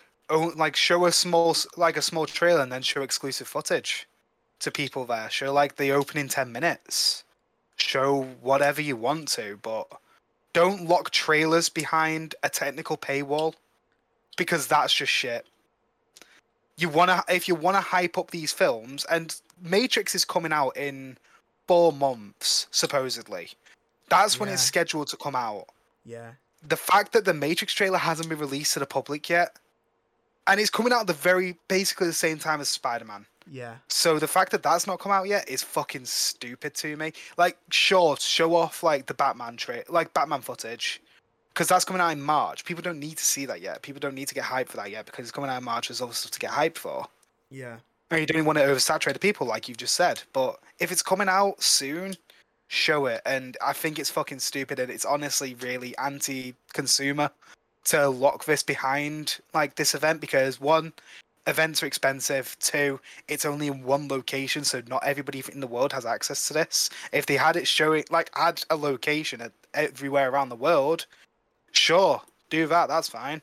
like show a small trailer and then show exclusive footage to people there. Show like the opening 10 minutes. Show whatever you want to, but don't lock trailers behind a technical paywall because that's just shit. If you wanna hype up these films, and Matrix is coming out in 4 months supposedly. That's when it's scheduled to come out. Yeah. The fact that the Matrix trailer hasn't been released to the public yet, and it's coming out basically the same time as Spider-Man. Yeah. So the fact that that's not come out yet is fucking stupid to me. Like, sure, show off like the Batman footage, because that's coming out in March. People don't need to see that yet. People don't need to get hyped for that yet because it's coming out in March. There's other stuff to get hyped for. Yeah. And you don't want to oversaturate the people, like you've just said. But if it's coming out soon, show it. And I think it's fucking stupid, and it's honestly really anti-consumer to lock this behind like this event, because 1, events are expensive, 2, it's only in 1 location, so not everybody in the world has access to this. If they had it showing, like, add a location everywhere around the world, sure, do that, that's fine.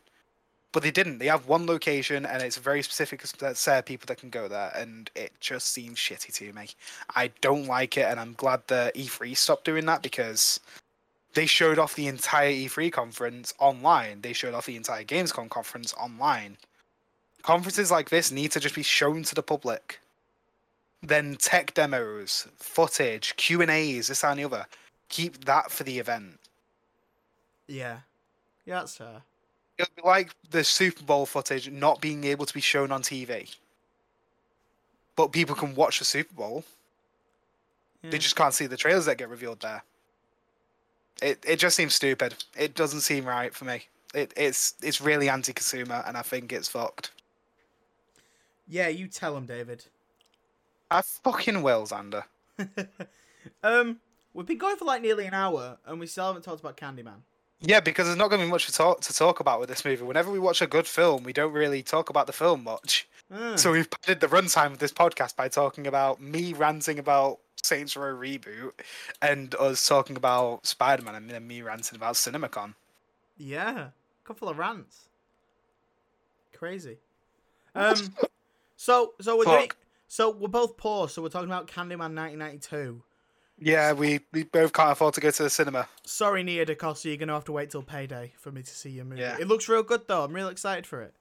But they didn't. They have 1 location, and it's a very specific set of people that can go there, and it just seems shitty to me. I don't like it, and I'm glad that E3 stopped doing that, because they showed off the entire E3 conference online. They showed off the entire Gamescom conference online. Conferences like this need to just be shown to the public. Then tech demos, footage, Q&As, this and the other. Keep that for the event. Yeah. Yeah, that's fair. It'll be like the Super Bowl footage not being able to be shown on TV. But people can watch the Super Bowl. Yeah. They just can't see the trailers that get revealed there. It just seems stupid. It doesn't seem right for me. It's really anti-consumer, and I think it's fucked. Yeah, you tell them, David. I fucking will, Xander. We've been going for like nearly an hour, and we still haven't talked about Candyman. Yeah, because there's not going to be much to talk about with this movie. Whenever we watch a good film, we don't really talk about the film much. So we've padded the runtime of this podcast by talking about me ranting about Saints Row Reboot and us talking about Spider-Man, and then me ranting about CinemaCon. Yeah, a couple of rants. Crazy. So we're both poor, so we're talking about Candyman 1992. Yeah, we both can't afford to go to the cinema. Sorry, Nia DaCosta, you're going to have to wait till payday for me to see your movie. Yeah. It looks real good, though. I'm real excited for it.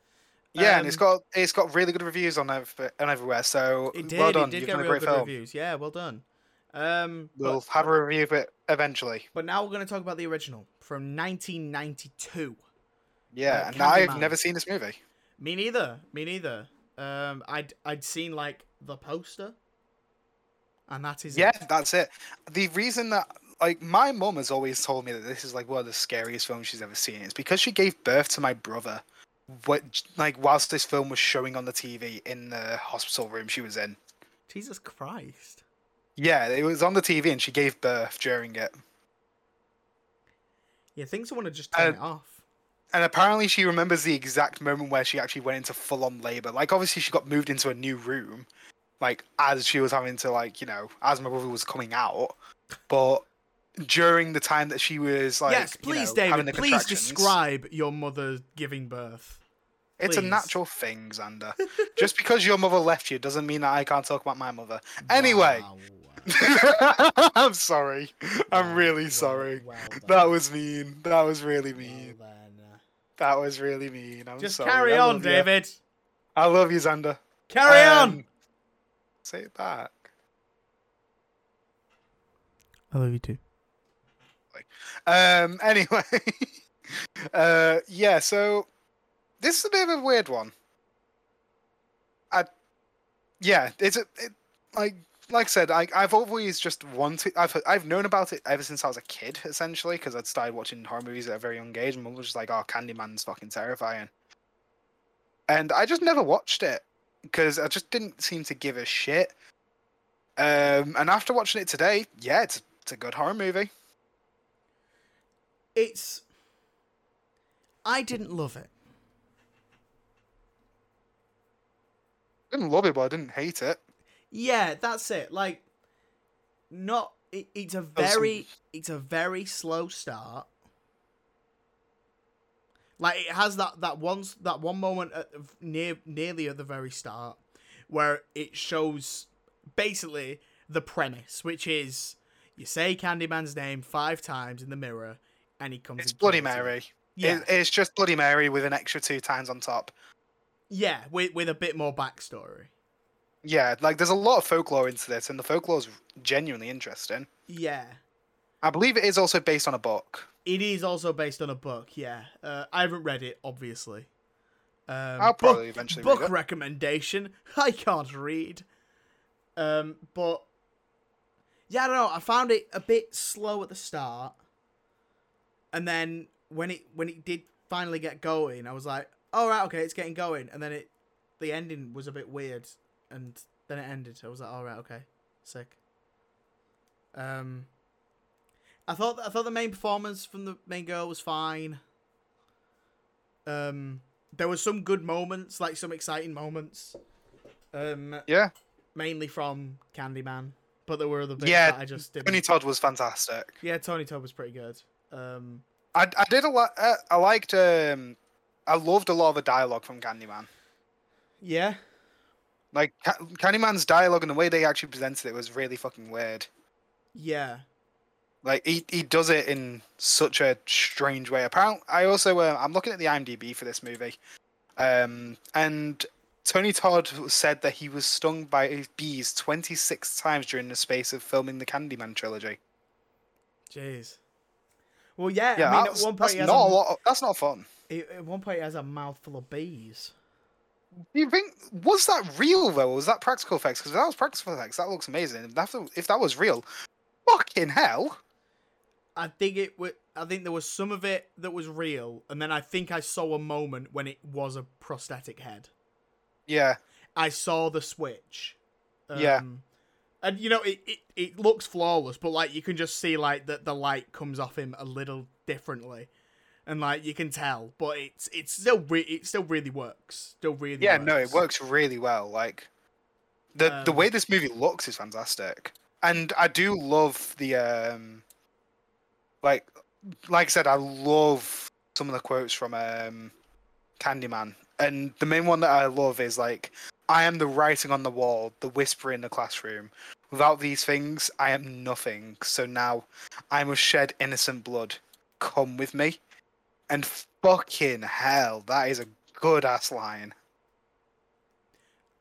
Yeah, and it's got really good reviews on everywhere. So well done. You've done a great film. Reviews. Yeah, well done. We'll have a review of it eventually. But now we're going to talk about the original from 1992. Yeah, and I've never seen this movie. Me neither. Me neither. I'd seen like the poster, and that is it. Yeah, that's it. The reason that like my mum has always told me that this is like one of the scariest films she's ever seen is because she gave birth to my brother. Whilst this film was showing on the TV in the hospital room she was in. Jesus Christ. Yeah, it was on the TV and she gave birth during it. Yeah, things want to just turn it off. And apparently she remembers the exact moment where she actually went into full-on labour. Like, obviously she got moved into a new room, like, as she was having to, like, you know, as my brother was coming out. But during the time that she was, like, yes, please, you know, David, please describe your mother giving birth. Please. It's a natural thing, Xander. Just because your mother left you doesn't mean that I can't talk about my mother. Anyway, wow. I'm sorry. I'm really sorry. Well, that was mean. That was really mean. Well, that was really mean. I'm just sorry. Carry on, David. You. I love you, Xander. Carry on. Say it back. I love you too. Anyway, yeah, so this is a bit of a weird one. Like I said, I've always just wanted. I've known about it ever since I was a kid, essentially, because I'd started watching horror movies at a very young age, and I was just like, "Oh, Candyman's fucking terrifying," and I just never watched it because I just didn't seem to give a shit. And after watching it today, yeah, it's a good horror movie. I didn't love it. I didn't love it, but I didn't hate it. Yeah, that's it. Like, not. It's a very slow start. Like, it has that one moment at nearly at the very start where it shows basically the premise, which is you say Candyman's name 5 times in the mirror. And he comes. It's Bloody Mary. Yeah. It's just Bloody Mary with an extra 2 times on top. Yeah, with a bit more backstory. Yeah, like there's a lot of folklore into this, and the folklore's genuinely interesting. Yeah, I believe it is also based on a book. It is also based on a book. Yeah, I haven't read it, obviously. I'll probably eventually read it. Book recommendation. I can't read. But yeah, I don't know. I found it a bit slow at the start. And then when it did finally get going, I was like, "All right, okay, it's getting going." And then the ending was a bit weird, and then it ended. I was like, "All right, okay, sick." I thought the main performance from the main girl was fine. There were some good moments, like some exciting moments. Yeah, mainly from Candyman, but there were other bits that I just didn't. Tony Todd was fantastic. Yeah, Tony Todd was pretty good. I loved a lot of the dialogue from Candyman. Yeah, like Candyman's dialogue and the way they actually presented it was really fucking weird. Yeah, like he does it in such a strange way. Apparently, I also I'm looking at the IMDb for this movie, and Tony Todd said that he was stung by bees 26 times during the space of filming the Candyman trilogy. Jeez. Well, yeah, I mean, at one point that's not fun. At one point, he has a mouthful of bees. Do you think, was that real, though, or was that practical effects? Because if that was practical effects, that looks amazing. If that was real, fucking hell. I think there was some of it that was real, and then I think I saw a moment when it was a prosthetic head. Yeah. I saw the switch. Yeah. And, you know, it looks flawless, but, like, you can just see, like, that the light comes off him a little differently. And, like, you can tell. But it still really works. Yeah, no, it works really well. Like, the way this movie looks is fantastic. And I do love the, like I said, I love some of the quotes from Candyman. And the main one that I love is, like, I am the writing on the wall, the whisper in the classroom. Without these things, I am nothing. So now I must shed innocent blood. Come with me. And fucking hell, that is a good ass line.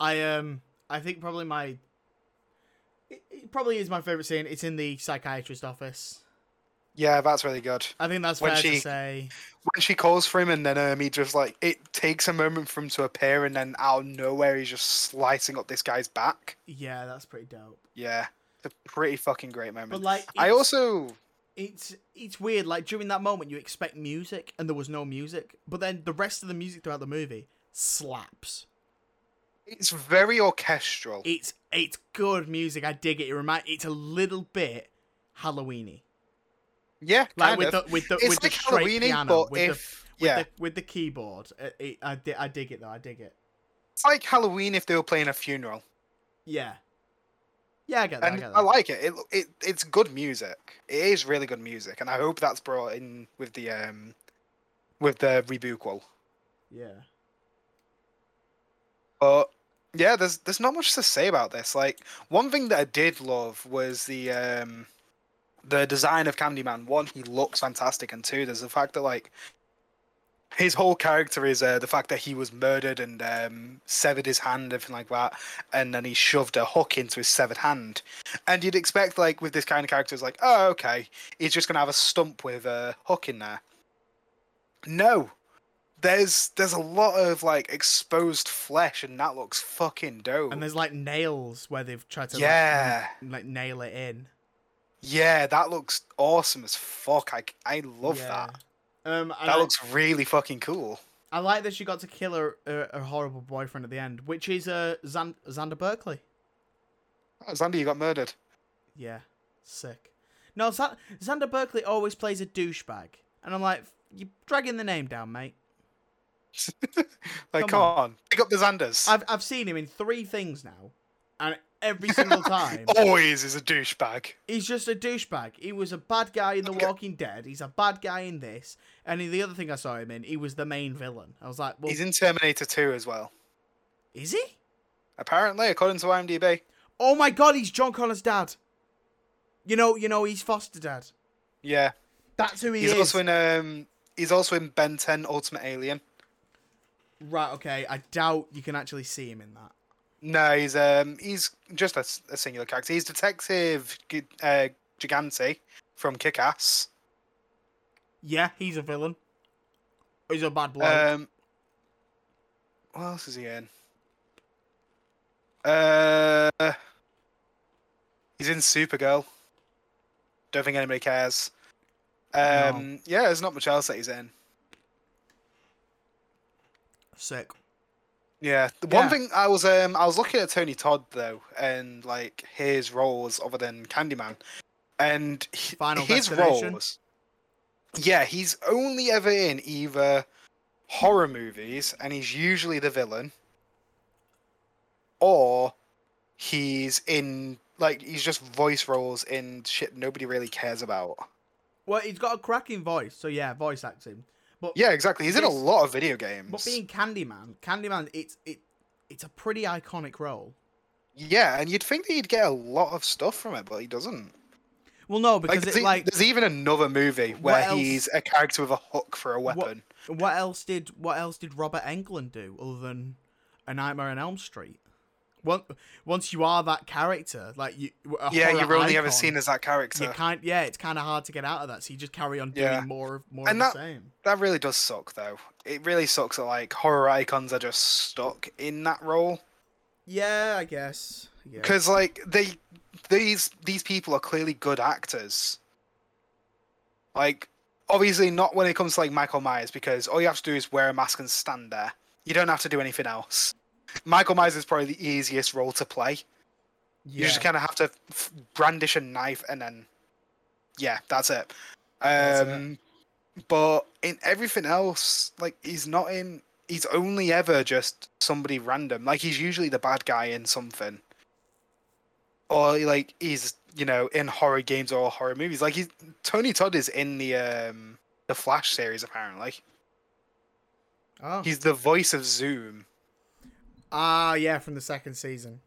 I think probably my... It probably is my favourite scene. It's in the psychiatrist's office. Yeah, that's really good. I think that's fair to say. When she calls for him and then he just like... It takes a moment for him to appear and then out of nowhere he's just slicing up this guy's back. Yeah, that's pretty dope. Yeah. It's a pretty fucking great moment. But like... I also... It's weird. Like, during that moment you expect music and there was no music. But then the rest of the music throughout the movie slaps. It's very orchestral. It's good music. I dig it. It's a little bit Halloween-y. Yeah, like with the straight piano, with the keyboard. I dig it though. I dig it. It's like Halloween if they were playing a funeral. Yeah, yeah, I get that. And I like it. It's good music. It is really good music, and I hope that's brought in with the rebuquel. Yeah. But yeah, there's not much to say about this. Like, one thing that I did love was the design of Candyman. One, he looks fantastic, and two, there's the fact that like his whole character is the fact that he was murdered and severed his hand, everything like that, and then he shoved a hook into his severed hand. And you'd expect like with this kind of character, it's like, oh, okay, he's just gonna have a stump with a hook in there. No. There's a lot of like exposed flesh, and that looks fucking dope. And there's like nails where they've tried to like nail it in. Yeah, that looks awesome as fuck. I love that. That looks really fucking cool. I like that she got to kill her horrible boyfriend at the end, which is Xander Berkeley. Oh, Xander, you got murdered. Yeah, sick. No, Xander Berkeley always plays a douchebag, and I'm like, you're dragging the name down, mate. Like, come on. Pick up the Xanders. I've seen him in 3 things now, and every single time... Always is a douchebag. He's just a douchebag. He was a bad guy in The Walking Dead. He's a bad guy in this. And in the other thing I saw him in, he was the main villain. I was like... Well, he's in Terminator 2 as well. Is he? Apparently, according to IMDb. Oh my god, he's John Connor's dad. You know, he's Foster Dad. Yeah. That's who he's is. He's also in Ben 10 Ultimate Alien. Right, okay. I doubt you can actually see him in that. No, he's just a singular character. He's Detective Gigante from Kick-Ass. Yeah, he's a villain. He's a bad bloke. What else is he in? He's in Supergirl. Don't think anybody cares. No. Yeah, there's not much else that he's in. Sick. Yeah. One thing I was looking at Tony Todd though, and like his roles other than Candyman, and his roles. Yeah, he's only ever in either horror movies, and he's usually the villain, or he's in like he's just voice roles in shit nobody really cares about. Well, he's got a cracking voice, so yeah, voice acting. But yeah, exactly. He's in a lot of video games. But being Candyman, it's a pretty iconic role. Yeah, and you'd think that he'd get a lot of stuff from it, but he doesn't. Well, no, because there's even another movie where he's a character with a hook for a weapon. What else did Robert Englund do other than A Nightmare on Elm Street? Once you are that character, like you're only ever seen as that character. It's kind of hard to get out of that. So you just carry on doing more of the same. That really does suck, though. It really sucks that like horror icons are just stuck in that role. Yeah, I guess. Because like these people are clearly good actors. Like, obviously not when it comes to like Michael Myers, because all you have to do is wear a mask and stand there. You don't have to do anything else. Michael Myers is probably the easiest role to play. Yeah. You just kind of have to brandish a knife and then... Yeah, that's it. But in everything else, like, he's not in... He's only ever just somebody random. Like, he's usually the bad guy in something. Or, like, he's, in horror games or horror movies. Like, Tony Todd is in the Flash series, apparently. Oh. He's the voice of Zoom. Ah, yeah, from the 2nd season.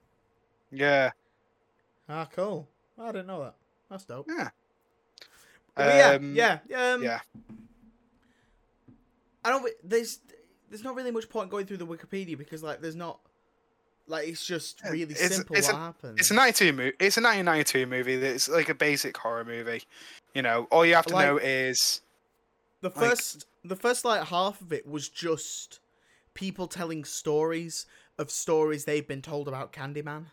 Yeah. Ah, cool. I didn't know that. That's dope. Yeah. But yeah. I don't. There's there's not really much point going through the Wikipedia because like there's not like it's just really simple what happens. It's a 92 movie. It's a 1992 movie that's like a basic horror movie. You know, all you have to know is the first like half of it was just people telling stories of stories they've been told about Candyman.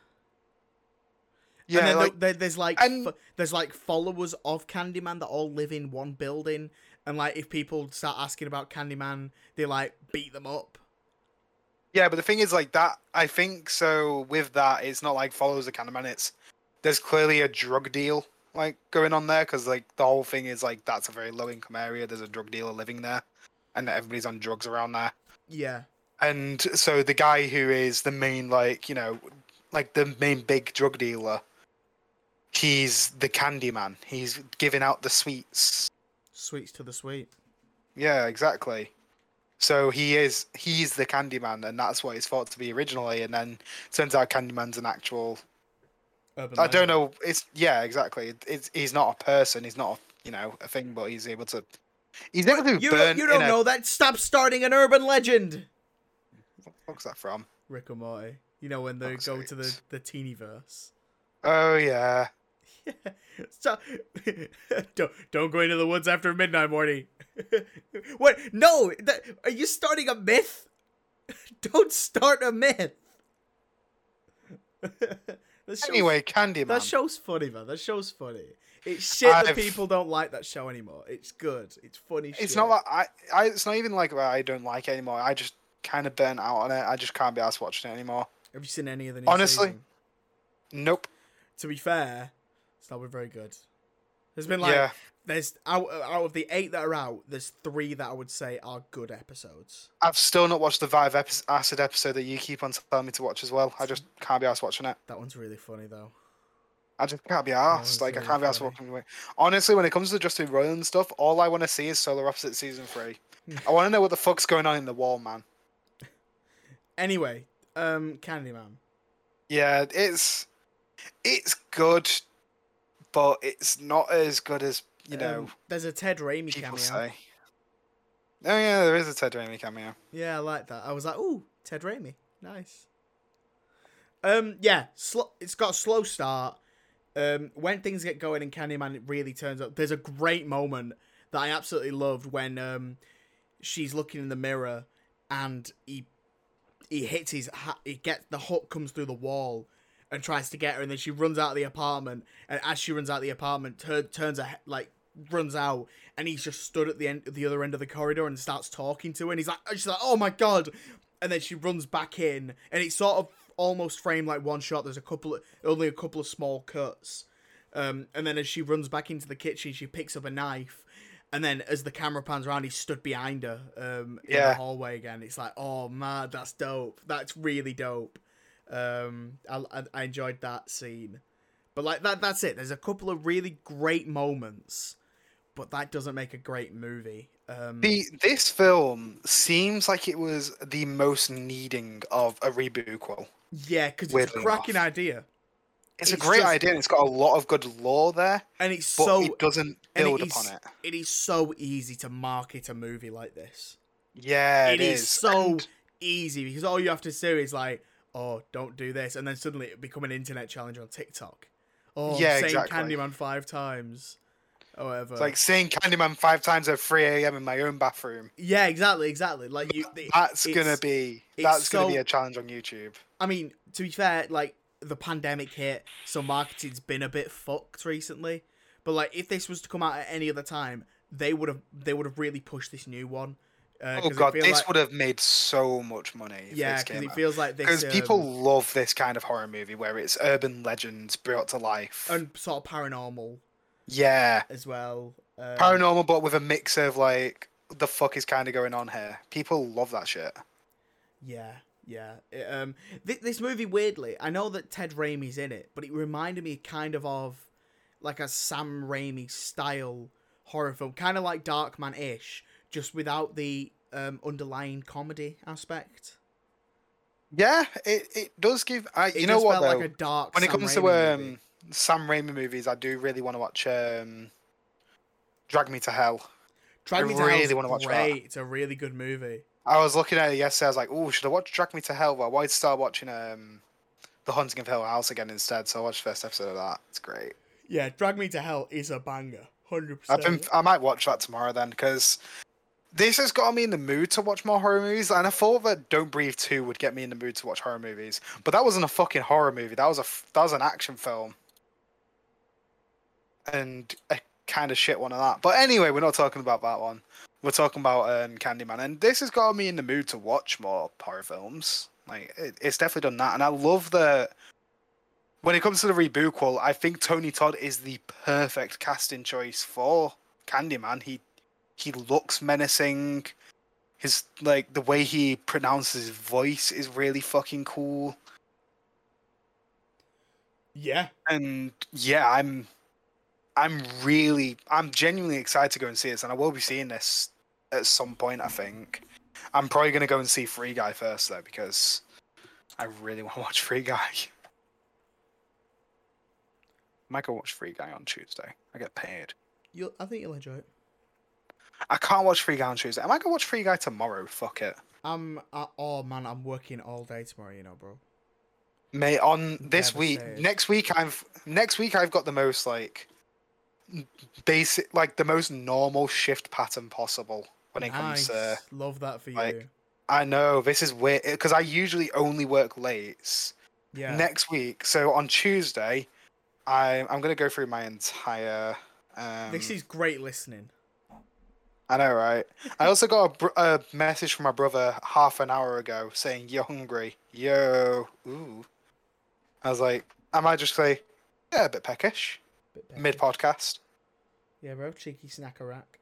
Yeah, and then like, there's like followers of Candyman that all live in one building, and like if people start asking about Candyman, they like beat them up. Yeah, but the thing is, like that, I think so. With that, it's not like follows the Candyman. It's there's clearly a drug deal like going on there because like the whole thing is like that's a very low income area. There's a drug dealer living there, and everybody's on drugs around there. Yeah, and so the guy who is the main like you know like the main big drug dealer. He's the Candyman. He's giving out the sweets. Sweets to the sweet. Yeah, exactly. So he's the Candyman, and that's what it's thought to be originally. And then it turns out Candyman's an actual. Urban I don't know. It's yeah, exactly. It's he's not a person. He's not a, you know a thing, but he's able to. He's able to burn. You don't know that. Stop starting an urban legend. What the fuck's that from? Rick and Morty. You know when they go to the Teenyverse. Oh yeah. Yeah. So, don't go into the woods after midnight, Morty. What? No. Are you starting a myth? Don't start a myth. Anyway, Candyman. That show's funny, man. That show's funny. It's shit that people don't like that show anymore. It's good. It's funny. It's shit. Not like it's not even like I don't like it anymore. I just kind of burnt out on it. I just can't be arsed watching it anymore. Have you seen any of the new season? Nope. To be fair, it's not been very good. There's been like there's out of the 8 that are out, there's 3 that I would say are good episodes. I've still not watched the Vive Acid episode that you keep on telling me to watch as well. I just can't be arsed watching it. That one's really funny though. I just can't be arsed. Like really I can't be arsed walking away. Honestly, when it comes to Justin Roiland stuff, all I want to see is Solar Opposite Season 3. I want to know what the fuck's going on in the wall, man. Anyway, Candyman. Yeah, it's good, but it's not as good as you know. There's a Ted Raimi cameo. Say. Oh yeah, there is a Ted Raimi cameo. Yeah, I like that. I was like, ooh, Ted Raimi, nice. Yeah, it's got a slow start. When things get going in Candyman, it really turns up. There's a great moment that I absolutely loved when she's looking in the mirror and he hits his hat. He gets the hook comes through the wall and tries to get her, and then she runs out of the apartment. And as she runs out of the apartment, runs out, and he's just stood at the other end of the corridor, and starts talking to her. And she's like, "Oh my god!" And then she runs back in, and it's sort of almost framed like one shot. There's only a couple of small cuts, and then as she runs back into the kitchen, she picks up a knife. And then as the camera pans around, he stood behind her in the hallway again. It's like, oh, man, that's dope. That's really dope. I enjoyed that scene. But, like, that's it. There's a couple of really great moments, but that doesn't make a great movie. This film seems like it was the most needing of a reboot. Yeah, because it's a cracking idea. It's a great idea, and it's got a lot of good lore there. And it doesn't build upon it. It is so easy to market a movie like this. Yeah, it is so easy because all you have to do is like, oh, don't do this, and then suddenly it become an internet challenge on TikTok. Oh, yeah, saying exactly. Candyman 5 times, or whatever. It's like saying Candyman 5 times at 3 a.m. in my own bathroom. Yeah, exactly. Like that's gonna be a challenge on YouTube. I mean, to be fair, like. The pandemic hit, so marketing's been a bit fucked recently. But like, if this was to come out at any other time, they would have really pushed this new one. Oh god, this would have made so much money. Yeah, because it feels like this. Because people love this kind of horror movie where it's urban legends brought to life and sort of paranormal. Yeah, as well. Paranormal, but with a mix of like, the fuck is kind of going on here? People love that shit. Yeah. Yeah, this movie, weirdly, I know that Ted Raimi's in it, but it reminded me kind of like a Sam Raimi-style horror film, kind of like Darkman-ish, just without the underlying comedy aspect. Yeah, it does give... It felt like a dark When it Sam comes Raimi to movie. Sam Raimi movies, I do really want to watch Drag Me to Hell. Drag Me to Hell is great. It's a really good movie. I was looking at it yesterday. I was like, "Oh, should I watch Drag Me to Hell?" Well, I'd start watching The Haunting of Hill House again instead. So I watched the first episode of that. It's great. Yeah, Drag Me to Hell is a banger. 100%. I might watch that tomorrow then, because this has got me in the mood to watch more horror movies. And I thought that Don't Breathe 2 would get me in the mood to watch horror movies, but that wasn't a fucking horror movie. That was an action film, and a kind of shit one of that. But anyway, we're not talking about that one. We're talking about Candyman, and this has got me in the mood to watch more horror films. Like, it's definitely done that, and I love that. When it comes to the reboot call, I think Tony Todd is the perfect casting choice for Candyman. He looks menacing. His the way he pronounces his voice is really fucking cool. Yeah. And yeah, I'm genuinely excited to go and see this, and I will be seeing this at some point, I think. I'm probably gonna go and see Free Guy first though, because I really wanna watch Free Guy. Might go watch Free Guy on Tuesday. I get paid. I think you'll enjoy it. I can't watch Free Guy on Tuesday. I might go watch Free Guy tomorrow. Fuck it. Oh man, I'm working all day tomorrow. You know, bro. Mate, on this week, next week I've got the most basic, the most normal shift pattern possible when it comes to. Love that for you. I know this is weird because I usually only work late. Yeah. Next week, so on Tuesday. I'm going to go through my entire... this is great listening. I know, right? I also got a message from my brother half an hour ago saying, "You're hungry." Yo. Ooh. I was like, I might just say, yeah, a bit peckish. Mid-podcast. Yeah, bro. Cheeky snack-a-rack.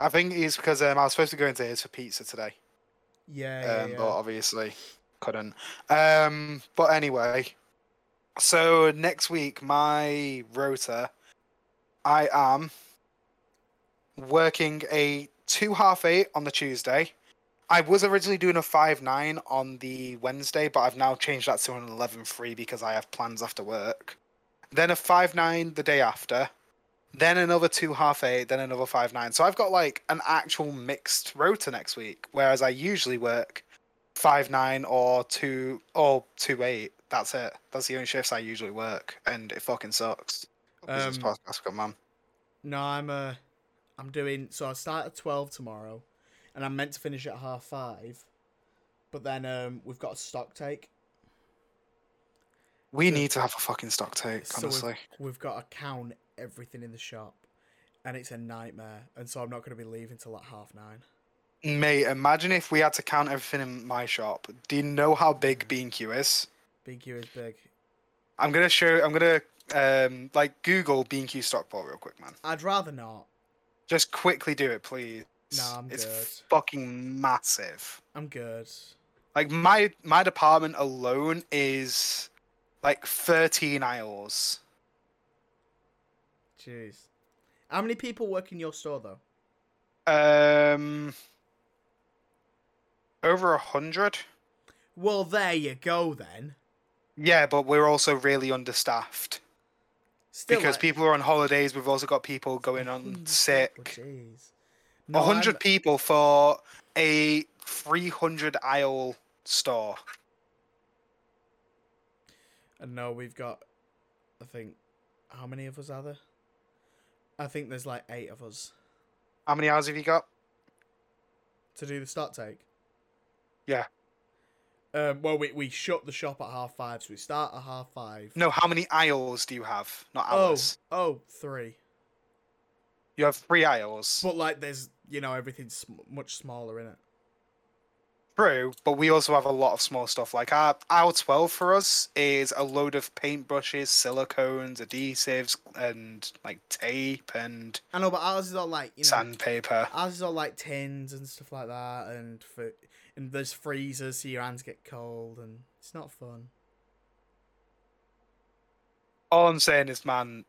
I think it's because I was supposed to go into his for pizza today. Yeah. But obviously couldn't. But anyway... So next week, my rota, I am working a 2 half 8 on the Tuesday. I was originally doing a 5/9 on the Wednesday, but I've now changed that to an 11/3 because I have plans after work. Then a 5/9 the day after. Then another 2 half 8, then another 5/9. So I've got an actual mixed rota next week, whereas I usually work 5/9 or 2 or 2/8. That's it. That's the only shifts I usually work, and it fucking sucks. This podcast, come on. No, I'm doing. So I start at 12 tomorrow, and I'm meant to finish at 5:30. But then we've got a stock take. We need to have a fucking stock take, honestly. So we've got to count everything in the shop, and it's a nightmare. And so I'm not going to be leaving till like 9:30. Mate, imagine if we had to count everything in my shop. Do you know how big B&Q is? B&Q is big. I'm gonna Google B&Q Stockport real quick, man. I'd rather not. Just quickly do it, please. No, it's good. It's fucking massive. I'm good. My department alone is 13 aisles. Jeez. How many people work in your store though? Over 100. Well, there you go then. Yeah, but we're also really understaffed. Still, because people are on holidays. We've also got people going on sick. Oh, jeez. No, 100 people for a 300 aisle store. And no, we've got, I think, how many of us are there? I think there's 8 of us. How many hours have you got? To do the start take? Yeah. Well, we shut the shop at 5:30, so we start at 5:30. No, how many aisles do you have? Not hours. Oh, 3. You have 3 aisles. But there's, everything's much smaller in it. True, but we also have a lot of small stuff. Our aisle 12 for us is a load of paintbrushes, silicones, adhesives, and tape and. I know, but ours is all sandpaper. Ours is all tins and stuff like that, and food. And there's freezers, so your hands get cold, and it's not fun. All I'm saying is, man,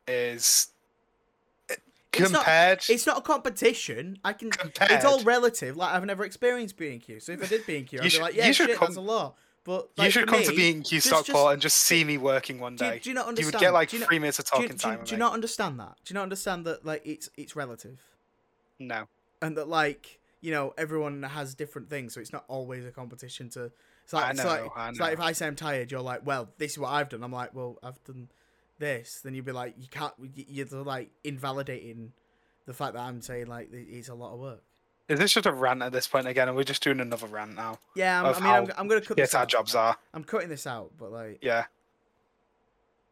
compared... It's not a competition. It's all relative. I've never experienced B&Q, so if I did B&Q, I'd be yeah, shit, that's a lot. But, you should come to B&Q Stockport and just see me working one day. Do you not understand? You would get, 3 minutes of talking time with me. Do you not understand that? Do you not understand that, it's relative? No. And that, you know, everyone has different things, so it's not always a competition to... It's like if I say I'm tired, you're like, well, this is what I've done. I'm like, well, I've done this. Then you'd be like, you can't... You're, like, invalidating the fact that I'm saying, like, it's a lot of work. Is this just a rant at this point again? Are we just doing another rant now? Yeah, I'm going to cut this out. Our jobs are. I'm cutting this out, but, like... Yeah.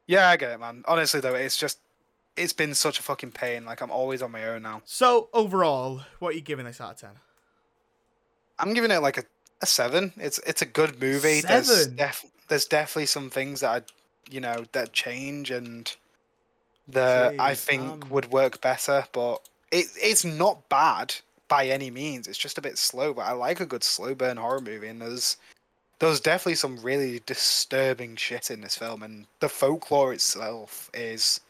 Yeah, I get it, man. Honestly, though, it's just... It's been such a fucking pain. Like, I'm always on my own now. So, overall, what are you giving this out of 10? I'm giving it, like, a 7. It's a good movie. 7? There's definitely some things that, that change and that I think would work better. But it's not bad by any means. It's just a bit slow. But I like a good slow burn horror movie. And there's definitely some really disturbing shit in this film. And the folklore itself is...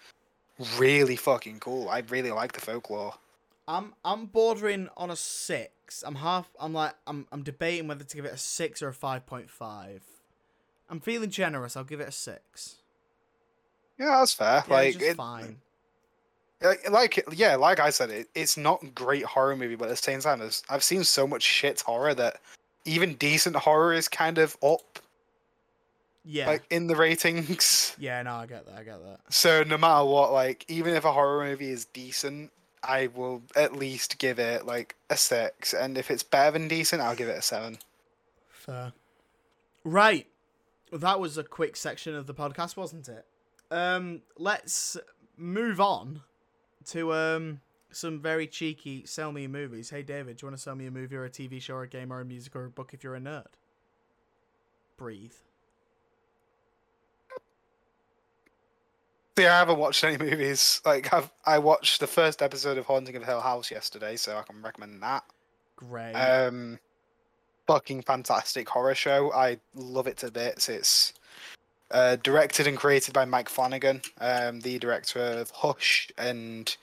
really fucking cool. I really like the folklore. I'm bordering on a 6. I'm debating whether to give it a 6 or a 5.5. I'm feeling generous. I'll give it a 6. Yeah, that's fair. Yeah, like it's fine. Like I said, it's not a great horror movie, but at the same time, I've seen so much shit horror that even decent horror is kind of up. Yeah. Like, in the ratings. Yeah, no, I get that. So, no matter what, like, even if a horror movie is decent, I will at least give it, like, a 6. And if it's better than decent, I'll give it a 7. Fair. Right. Well, that was a quick section of the podcast, wasn't it? Let's move on to some very cheeky sell me movies. Hey, David, do you want to sell me a movie or a TV show or a game or a music or a book if you're a nerd? Breathe. I haven't watched any movies. Like, I watched the first episode of Haunting of Hill House yesterday, so I can recommend that. Great. Fucking fantastic horror show. I love it to bits. It's directed and created by Mike Flanagan, the director of Hush and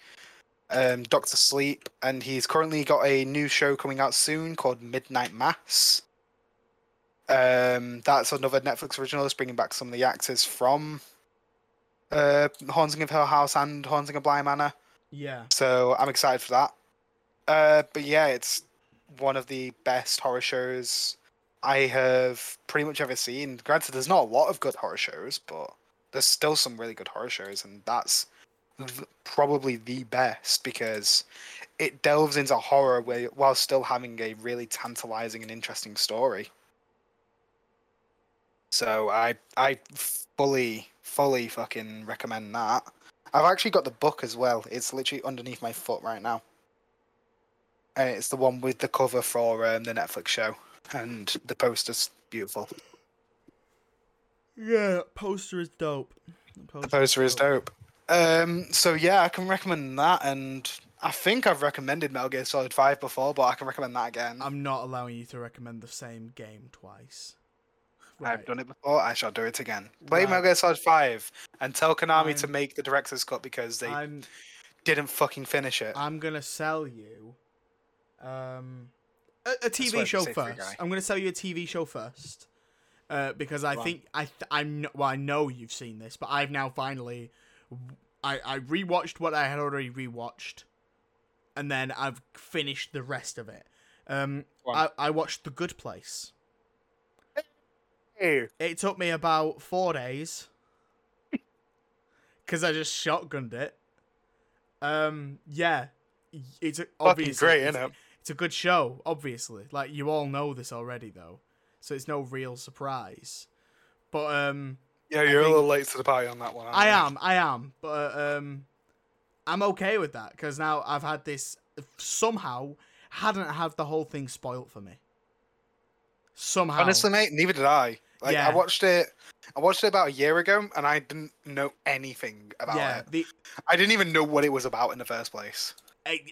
Doctor Sleep, and he's currently got a new show coming out soon called Midnight Mass. That's another Netflix original that's bringing back some of the actors from Haunting of Hill House and Haunting of Bly Manor. Yeah. So I'm excited for that. But yeah, it's one of the best horror shows I have pretty much ever seen. Granted, there's not a lot of good horror shows, but there's still some really good horror shows, and that's probably the best because it delves into horror while still having a really tantalizing and interesting story. So I fully fucking recommend that. I've actually got the book as well. It's literally underneath my foot right now. And it's the one with the cover for the Netflix show. And the poster's beautiful. Yeah, poster is dope. The poster is dope. So yeah, I can recommend that. And I think I've recommended Metal Gear Solid 5 before, but I can recommend that again. I'm not allowing you to recommend the same game twice. Right. I've done it before, I shall do it again. Play Metal Gear Solid 5 and tell Konami to make the director's cut because they didn't fucking finish it. I'm going to sell you a TV show first. I'm going to sell you a TV show first because I think... I know you've seen this, but I've now finally... I rewatched what I had already rewatched and then I've finished the rest of it. I watched The Good Place. It took me about 4 days because I just shotgunned it. Yeah, it's obviously great, isn't it? It's a good show, obviously. Like, you all know this already, though, so it's no real surprise. But yeah, you're a little late to the party on that one. I am, but I'm okay with that because now I've had this somehow hadn't had the whole thing spoilt for me. Somehow, honestly, mate, neither did I. Like, yeah. I watched it about a year ago, and I didn't know anything about it. I didn't even know what it was about in the first place.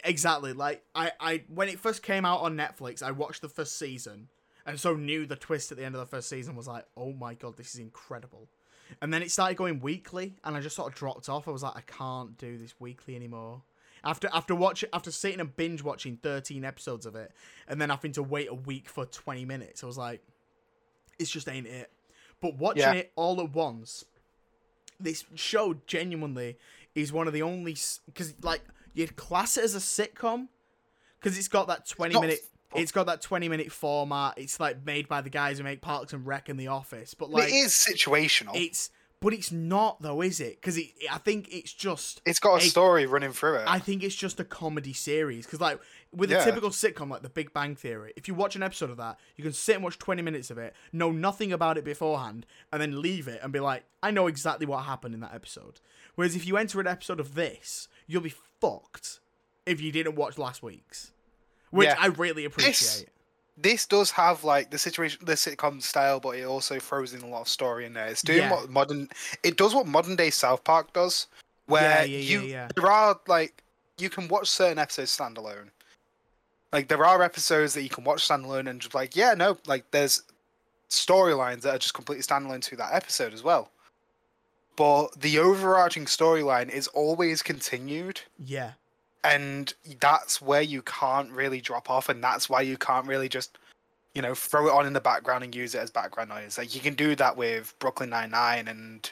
Exactly. Like, I when it first came out on Netflix, I watched the first season, and so knew the twist at the end of the first season was like, oh my god, this is incredible. And then it started going weekly, and I just sort of dropped off. I was like, I can't do this weekly anymore. After sitting and binge watching 13 episodes of it, and then having to wait a week for 20 minutes, I was like, "It's just ain't it." But watching it all at once, this show genuinely is one of the only because like you'd class it as a sitcom because it's got that 20 minute It's got that 20-minute format. It's like made by the guys who make Parks and Rec and The Office, but like it is situational. But it's not though, is it? Because I think it's just... It's got a story running through it. I think it's just a comedy series. Because like with a typical sitcom like The Big Bang Theory, if you watch an episode of that, you can sit and watch 20 minutes of it, know nothing about it beforehand, and then leave it and be like, I know exactly what happened in that episode. Whereas if you enter an episode of this, you'll be fucked if you didn't watch last week's. Which I really appreciate. This does have like the situation, the sitcom style, but it also throws in a lot of story in there. It's doing what modern day South Park does, where there are like you can watch certain episodes standalone. Like there are episodes that you can watch standalone and just like there's storylines that are just completely standalone to that episode as well. But the overarching storyline is always continued. Yeah. And that's where you can't really drop off, and that's why you can't really just, you know, throw it on in the background and use it as background noise. Like you can do that with Brooklyn Nine-Nine and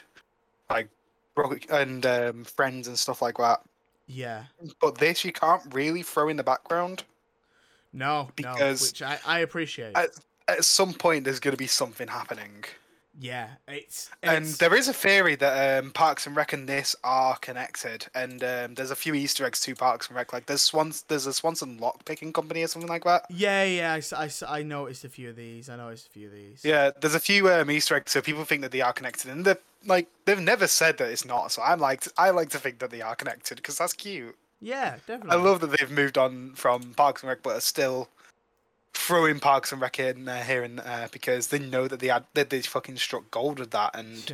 like Friends and stuff like that. Yeah. But this you can't really throw in the background. No, because which I appreciate. At some point, there's going to be something happening. Yeah, and there is a theory that Parks and Rec and this are connected, and there's a few Easter eggs to Parks and Rec. Like there's a Swanson lock picking company or something like that. Yeah, I noticed a few of these. Yeah, there's a few Easter eggs, so people think that they are connected, and they've never said that it's not. So I like to think that they are connected because that's cute. Yeah, definitely. I love that they've moved on from Parks and Rec, but are still throwing Parks and Rec in here and there because they know that they fucking struck gold with that, and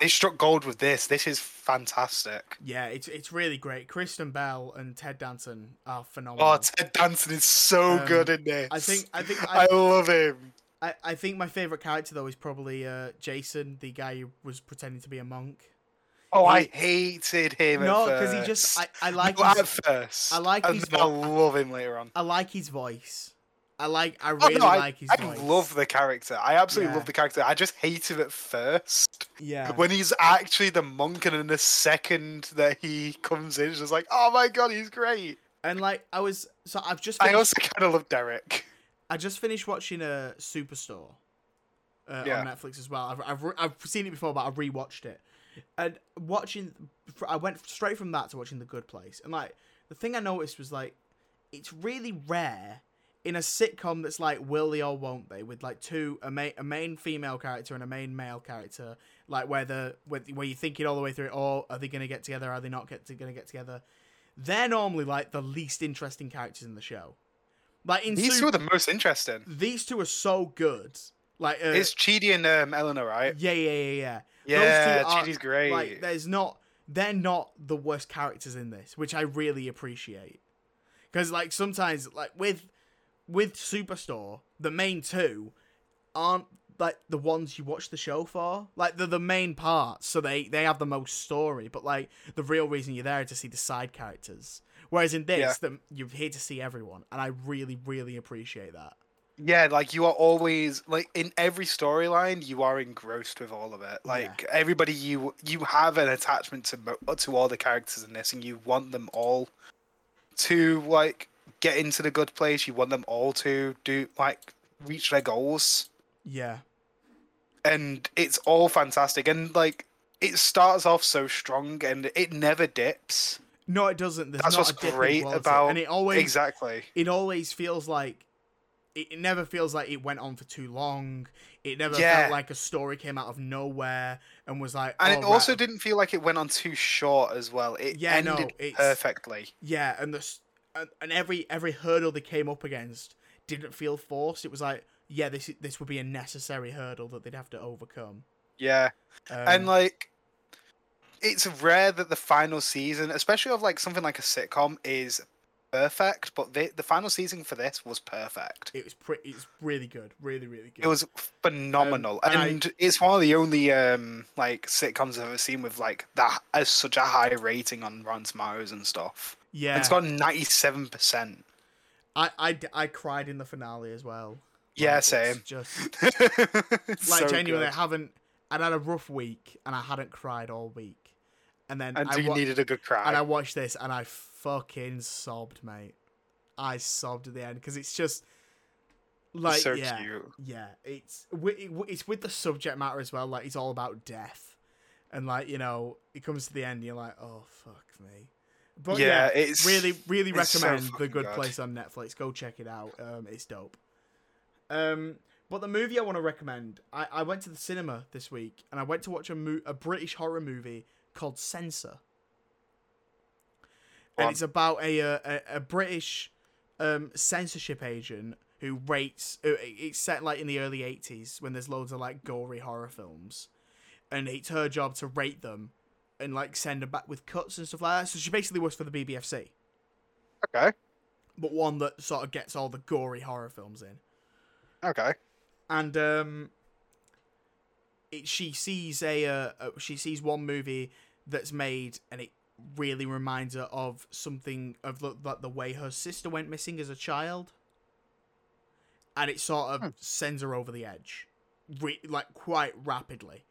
they struck gold with this. This is fantastic. Yeah, it's really great. Kristen Bell and Ted Danson are phenomenal. Oh, Ted Danson is so good in this. I love him. I think my favorite character though is probably Jason, the guy who was pretending to be a monk. Oh, I hated him at first. No, because he just I like him at first. I like his voice. I love him later on. I like his voice. I really like his voice. I love the character. I absolutely love the character. I just hate him at first. Yeah. When he's actually the monk, and in the second that he comes in, it's just like, oh my god, he's great. And like, I also kind of love Derek. I just finished watching Superstore on Netflix as well. I've seen it before, but I rewatched it. And I went straight from that to watching The Good Place. And like, the thing I noticed was like, it's really rare in a sitcom that's like will they or won't they, with like a main female character and a main male character, like where you're thinking all the way through it, oh, are they going to get together, are they not going to get together? They're normally like the least interesting characters in the show. Like these two are the most interesting. These two are so good. Like it's Chidi and Eleanor, right? Yeah, those two Chidi's great. Like they're not the worst characters in this, which I really appreciate. Because like sometimes like with Superstore, the main two aren't like the ones you watch the show for. Like they're the main parts, so they have the most story. But like the real reason you're there is to see the side characters. Whereas in this, you're here to see everyone, and I really, really appreciate that. Yeah, like you are always like in every storyline, you are engrossed with all of it. Like everybody, you have an attachment to all the characters in this, and you want them all to like get into the good place. You want them all to do like reach their goals. Yeah, and it's all fantastic, and like it starts off so strong, and it never dips. No, it doesn't. That's what's great about it. And it always it always feels like it never feels like it went on for too long. It never felt like a story came out of nowhere and was like... And also didn't feel like it went on too short as well. It ended perfectly. Yeah, and every hurdle they came up against didn't feel forced. It was like, yeah, this would be a necessary hurdle that they'd have to overcome. Yeah, and like it's rare that the final season, especially of like something like a sitcom, is perfect. But the final season for this was perfect. It was it's really good, really, really good. It was phenomenal, and it's one of the only like sitcoms I've ever seen with like that as such a high rating on Rotten Tomatoes and stuff. Yeah, it's got 97%. I cried in the finale as well. Yeah, like, same. Just like so genuinely, good. I'd had a rough week, and I hadn't cried all week, and then you needed a good cry. And I watched this, and I fucking sobbed, mate. I sobbed at the end because it's just Like, so yeah, cute. Yeah, it's with the subject matter as well. Like, it's all about death, and like, you know, it comes to the end, and you're like, oh fuck me. But yeah, it's really it's recommend so The Good God. Place on Netflix. Go check it out. It's dope. But the movie I want to recommend, I went to the cinema this week and I went to watch a British horror movie called Censor, and it's about a British censorship agent who rates. It's set like in the early 80s when there's loads of like gory horror films, and it's her job to rate them and like send them back with cuts and stuff like that. So she basically works for the BBC. Okay. But one that sort of gets all the gory horror films in. Okay. And she sees one movie that's made, and it really reminds her of something of like the way her sister went missing as a child, and it sort of sends her over the edge, like quite rapidly.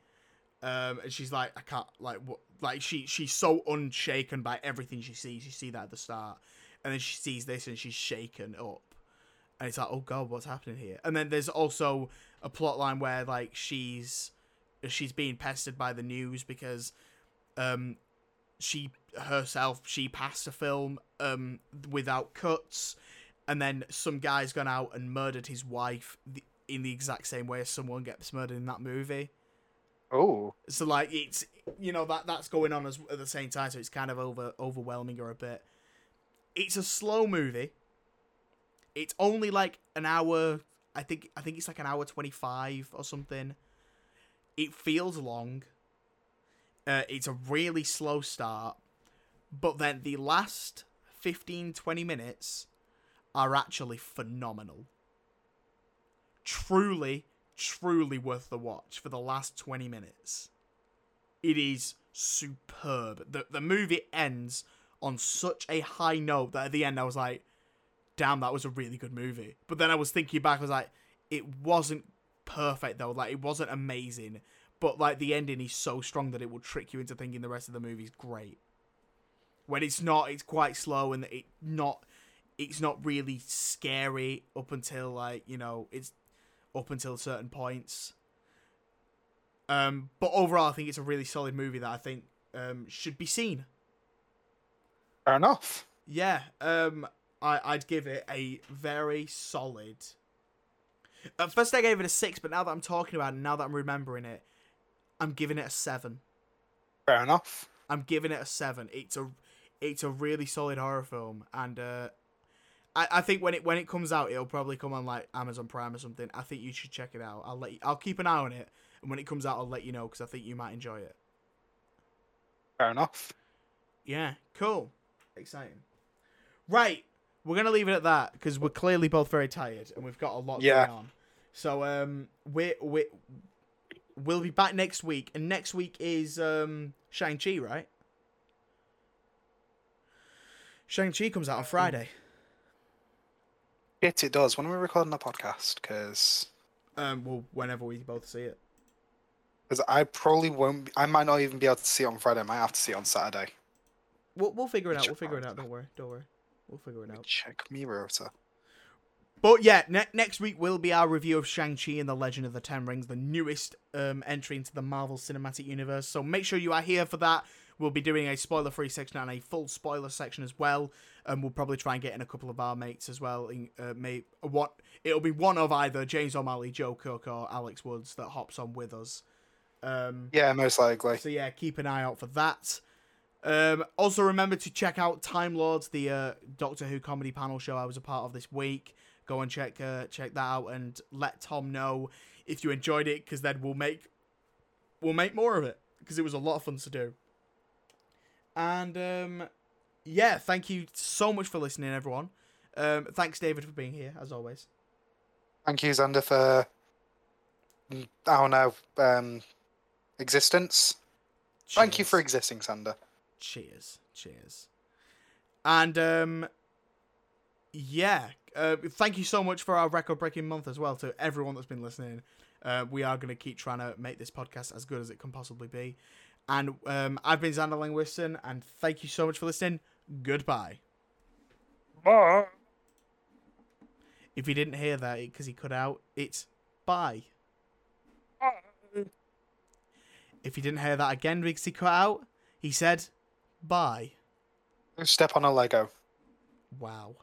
And she's like, I can't, like, what, like she's so unshaken by everything she sees. You see that at the start, and then she sees this, and she's shaken up. And it's like, oh God, what's happening here? And then there's also a plot line where like she's being pestered by the news because she passed a film without cuts, and then some guy's gone out and murdered his wife in the exact same way as someone gets murdered in that movie. Oh. So like it's, you know, that's going on at the same time, so it's kind of overwhelming her a bit. It's a slow movie. It's only like an hour. I think it's like an hour 25 or something. It feels long. It's a really slow start, but then the last 15-20 minutes are actually phenomenal. Truly, truly worth the watch for the last 20 minutes. It is superb. The movie ends on such a high note that at the end I was like, damn, that was a really good movie. But then I was thinking back, I was like, it wasn't perfect though. Like, it wasn't amazing. But like, the ending is so strong that it will trick you into thinking the rest of the movie is great. When it's not, it's quite slow, and it's not really scary up until like, you know, it's up until certain points. But overall, I think it's a really solid movie that I think should be seen. Fair enough. Yeah. I'd give it a very solid... At first I gave it a 6, but now that I'm talking about it, now that I'm remembering it, I'm giving it a 7. Fair enough. I'm giving it a 7. It's a really solid horror film, and I think when it comes out, it'll probably come on like Amazon Prime or something. I think you should check it out. I'll keep an eye on it, and when it comes out, I'll let you know, because I think you might enjoy it. Fair enough. Yeah, cool. Exciting. Right. We're going to leave it at that because we're clearly both very tired and we've got a lot going on. So we'll be back next week. And next week is Shang-Chi, right? Shang-Chi comes out on Friday. It does. When are we recording the podcast? Because... well, whenever we both see it. Because I probably won't... I might not even be able to see it on Friday. I might have to see it on Saturday. We'll figure it out. We'll figure it out. Don't worry. We'll figure it out. Check me, Rota. But yeah, next week will be our review of Shang-Chi and the Legend of the Ten Rings, the newest entry into the Marvel Cinematic Universe. So make sure you are here for that. We'll be doing a spoiler-free section and a full spoiler section as well. And we'll probably try and get in a couple of our mates as well. It'll be one of either James O'Malley, Joe Cook, or Alex Woods that hops on with us. Yeah, most likely. So yeah, keep an eye out for that. Also remember to check out Time Lords, the Doctor Who comedy panel show I was a part of this week. Go and check that out and let Tom know if you enjoyed it, because then we'll make more of it, because it was a lot of fun to do. And yeah, thank you so much for listening, everyone. Thanks, David, for being here as always. Thank you, Xander, for existence. Cheers. Thank you for existing, Xander. Cheers. And, thank you so much for our record-breaking month as well to everyone that's been listening. We are going to keep trying to make this podcast as good as it can possibly be. And I've been Xander Langwiston, and thank you so much for listening. Goodbye. Bye. If you didn't hear that, because he cut out, it's bye. If you didn't hear that again, because he cut out, he said bye. Step on a Lego. Wow.